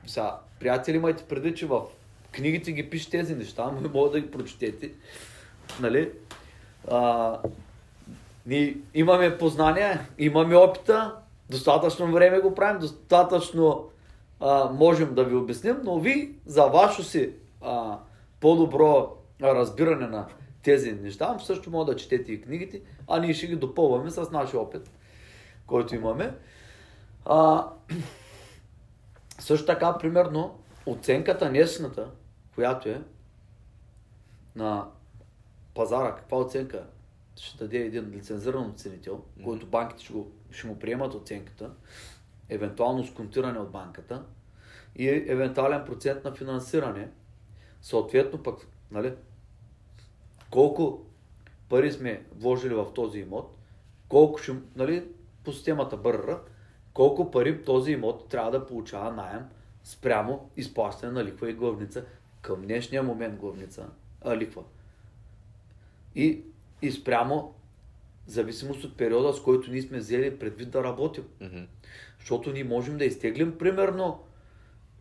сега, Приятели, имайте предвид, че в книгите ги пише тези неща, но може да ги прочетете. Нали? А, ние имаме познания, имаме опита, достатъчно време го правим, достатъчно а, можем да ви обясним, но ви за вашето си а, по-добро разбиране на тези неща, също може да четете и книгите, а ние ще ги допълваме с нашия опит, който имаме. А, също така, примерно, оценката днешната, която е на пазара, каква оценка ще даде един лицензиран оценител, mm-hmm. който банките ще, го, ще му приемат оценката, евентуално сконтиране от банката и евентуален процент на финансиране. Съответно пък, нали, колко пари сме вложили в този имот, колко ще, нали, по системата Б Р Р, колко пари този имот трябва да получава наем спрямо изплащане на лихва и главница към днешния момент главница, а, лихва. И, и спрямо зависимост от периода, с който ние сме взели предвид да работим. Mm-hmm. Защото ние можем да изтеглим примерно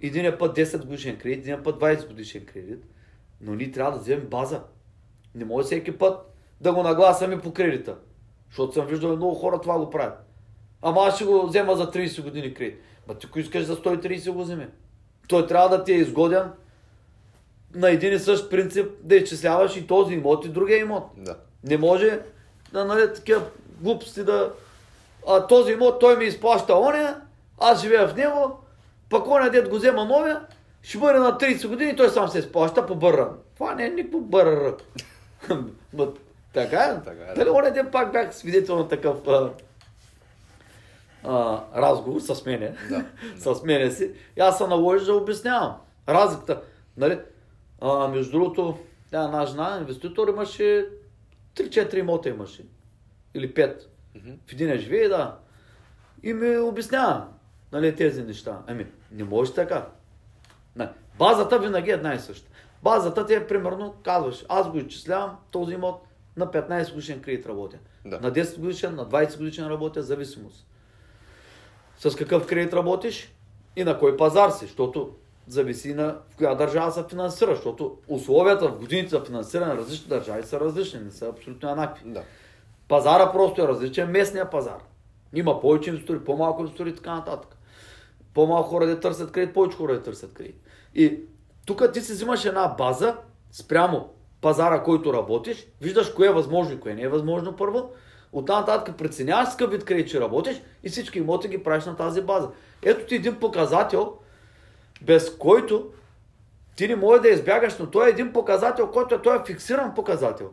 един път десет годишен кредит, един път двайсет годишен кредит, но ние трябва да вземем база. Не може всеки път да го нагласяме по кредита, защото съм виждал много хора това го правят. Ама аз ще го взема за трийсет години кредит. Ма ти ако искаш за сто и трийсет го вземе. Той трябва да ти е изгоден на един и същ принцип да изчисляваш и този имот и другия имот. Да. Не може да, нали, такива глупости да... А този имот той ми изплаща оня, аз живея в него, пък оня дед го взема новия, ще бъде на трийсет години и той сам се изплаща по Б Р Р. Това не е никакво Б Р Р. Така е. Дали оня ден пак бях свидетел на такъв... Uh, разговор с мене, да, с мене си, и аз се наложи да обяснявам разликата. Нали? Uh, между другото, една жена, инвеститор, имаше три-четири имота имаше, или пет. Mm-hmm. В един е живее, да. И ми обяснява, нали, тези неща. Ами, не може така. Не. Базата винаги е една и съща. Базата ти е, примерно, казваш, аз го изчислявам този имот на петнайсет годишен кредит работя. Да. На десет годишен, на двайсет годишен работя, зависимост. С какъв кредит работиш и на кой пазар си, защото зависи на в коя държава се финансира, защото условията в годините за финансиране на различни държави са различни, не са абсолютно еднакви. Да. Пазара просто е различен, местния пазар. Има повече инвестори, по-малко инвестори и така нататък. По-малко хора да търсят кредит, повече хора да търсят кредит. И тук ти си взимаш една база спрямо пазара, който работиш, виждаш кое е възможно и кое не е възможно първо. Оттам нататък преценяваш с какъв вид кредит ще работиш и всички имоти ги правиш на тази база. Ето ти един показател, без който ти не може да избягаш, но той е един показател, който е, той е фиксиран показател.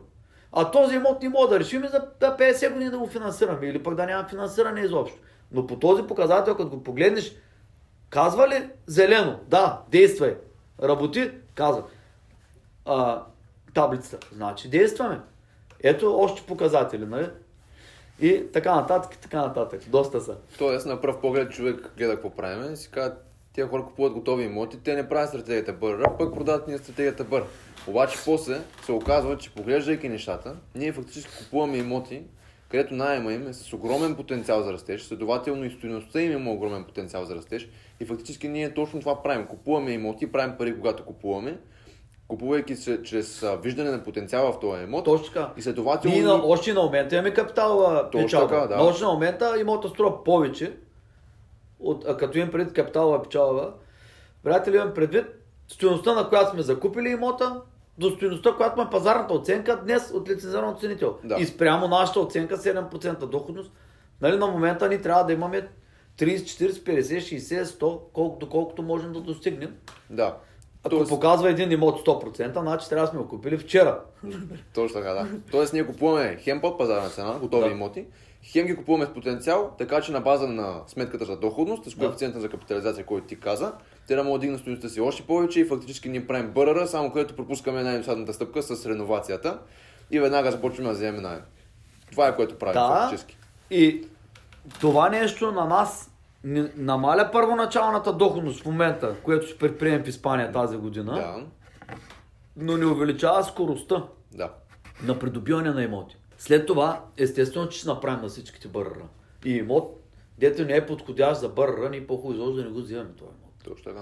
А този имот не може да решим и за петдесет години да го финансираме или пък да няма финансиране изобщо. Но по този показател, като го погледнеш, казва ли зелено? Да, действай. Работи, казва. А, таблицата. Значи действаме. Ето още показатели, нали? И така нататък, и така нататък. Доста са. Тоест, на пръв поглед човек гледа какво правим и си казва, тия хора купуват готови имоти, те не правят стратегията Б Р Р, пък продават ние стратегията Б Р Р. Обаче после се оказва, че поглеждайки нещата, ние фактически купуваме имоти, където наема им е с огромен потенциал за растеж, следователно и стойността им има огромен потенциал за растеж и фактически ние точно това правим. Купуваме имоти, правим пари, когато купуваме, купувайки се чрез виждане на потенциала в този имот. Точно така. И следователно... И на, още на момента имаме капитала печалба. Така, да. На още на момента имота струва повече, от, а, като имам предвид капитала печалба. Приятели, имам предвид стойността, на която сме закупили имота, до стойността, която има пазарната оценка днес от лицензиран оценител. Да. И спрямо нашата оценка седем процента доходност. Нали, на момента ни трябва да имаме трийсет, четирийсет, петдесет, шейсет, сто, колко, доколкото можем да достигнем. Да. Ако Тоест... показва един имот сто процента, значи трябва да сме го купили вчера. Точно така, да. Тоест ние купуваме хем под пазарна цена, готови да. Имоти, хем ги купуваме с потенциал, така че на база на сметката за доходност, с коефициента да. За капитализация, който ти каза, те да могат да дигнат стойността си още повече и фактически ние правим Б Р Р, само където пропускаме най-насадната стъпка с реновацията и веднага започваме да вземем наем. Това е което правим да. Фактически. И това нещо на нас намаля първоначалната доходност в момента, което ще предприемем в Испания тази година, да. Но не увеличава скоростта да. На придобиване на имоти. След това, естествено, че ще направим на всичките Б Р Р. И имот, дето не е подходящ за Б Р Р, ни е по-хубаво да не го взимаме това имот. Точно така.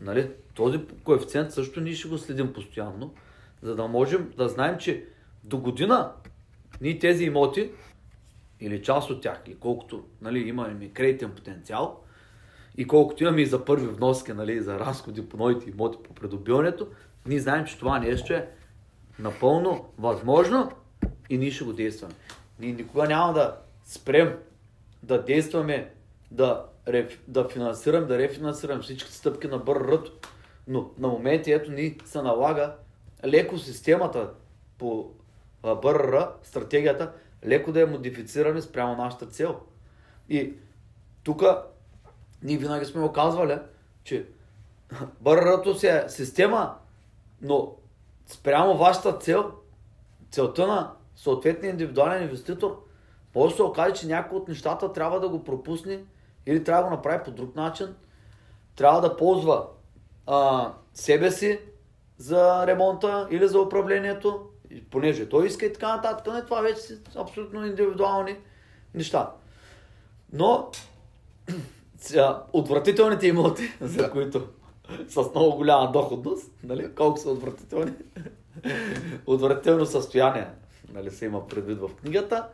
Нали? Този коефициент също ние ще го следим постоянно, за да можем да знаем, че до година ние тези имоти или част от тях, и колкото нали, имаме кредитен потенциал и колкото имаме и за първи вноски, нали, за разходи по новите имоти по придобиването, ние знаем, че това нещо е напълно възможно и ние ще го действаме. Ние никога няма да спрем да действаме, да, реф, да финансираме, да рефинансираме всички стъпки на БРР-то, но на моменти ето ни се налага леко системата по БРР, стратегията, леко да я модифицираме спрямо нашата цел. И тук ние винаги сме оказвали, че БРР-то си е система, но спрямо вашата цел, целта на съответния индивидуален инвеститор, може да се окаже, че някой от нещата трябва да го пропусне или трябва да го направи по друг начин, трябва да ползва а, себе си за ремонта или за управлението, понеже той иска и така нататък, не, това вече са абсолютно индивидуални неща. Но отвратителните имоти, за които с много голяма доходност, нали? Колко са отвратителни, отвратително състояние, нали, се има предвид в книгата,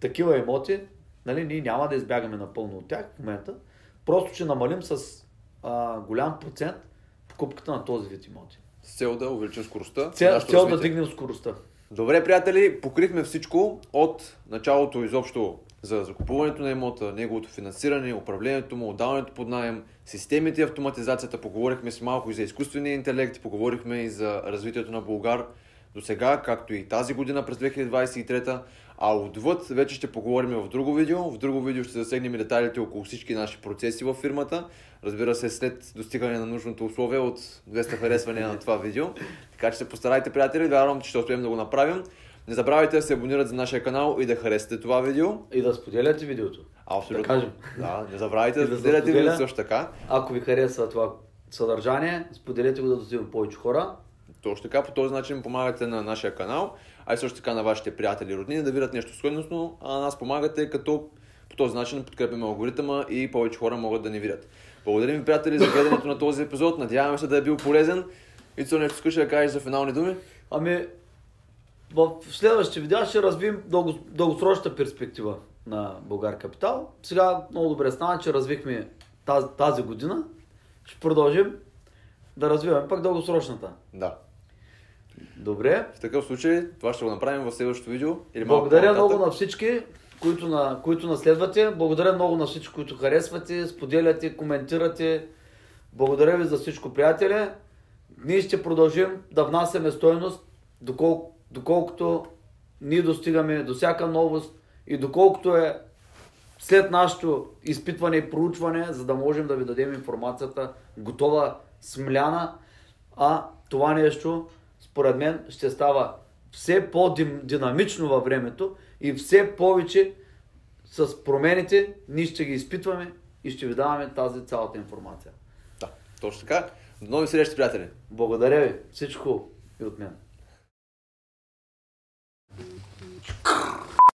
такива имоти, нали, ние няма да избягаме напълно от тях в момента, просто ще намалим с а, голям процент покупката на този вид имоти. С цел да увеличим скоростта. Цел, цел да дигнем скоростта. Добре, приятели, покрихме всичко от началото изобщо за закупуването на имота, неговото финансиране, управлението му, отдаването под наем, системите и автоматизацията. Поговорихме си малко и за изкуствения интелект, поговорихме и за развитието на Болгар до сега, както и тази година през две хиляди двадесет и трета. А отвъд вече ще поговорим в друго видео. В друго видео ще засегнем и детайлите около всички наши процеси във фирмата. Разбира се, след достигане на нужното условие от двеста харесвания на това видео. Така че се постарайте, приятели, вярвам, че ще успеем да го направим. Не забравяйте да се абонират за нашия канал и да харесате това видео. И да споделяте видеото. Абсолютно. Да, да, не забравяйте да, да споделяте да видеото също така. Ако ви харесва това съдържание, споделете го да достигнем повече хора. Точно така, по този начин помагате на нашия канал, а и също така на вашите приятели и роднини да видят нещо стойностно, а на нас помагате, като по този начин подкрепим алгоритъма и повече хора могат да ни видят. Благодарим ви, приятели, за гледането на този епизод, надяваме се да е бил полезен. И Ицо, нещо искаш да кажеш за финални думи? Ами, в следващите видеа ще развием дълго, дългосрочната перспектива на Българ Капитал. Сега много добре стана, че развихме тази, тази година, ще продължим да развиваме пак дългосрочната. Да. Добре. В такъв случай това ще го направим в следващото видео. Или благодаря много на всички, които, на, които наследвате. Благодаря много на всички, които харесвате, споделяте, коментирате. Благодаря ви за всичко, приятели. Ние ще продължим да внасяме стойност, доколко, доколкото ние достигаме до всяка новост и доколкото е след нашето изпитване и проучване, за да можем да ви дадем информацията готова, смляна, а това нещо според мен ще става все по-динамично във времето и все повече с промените ние ще ги изпитваме и ще ви даваме тази цялата информация. Да, точно така. До нови срещи, приятели. Благодаря ви. Всичко и от мен.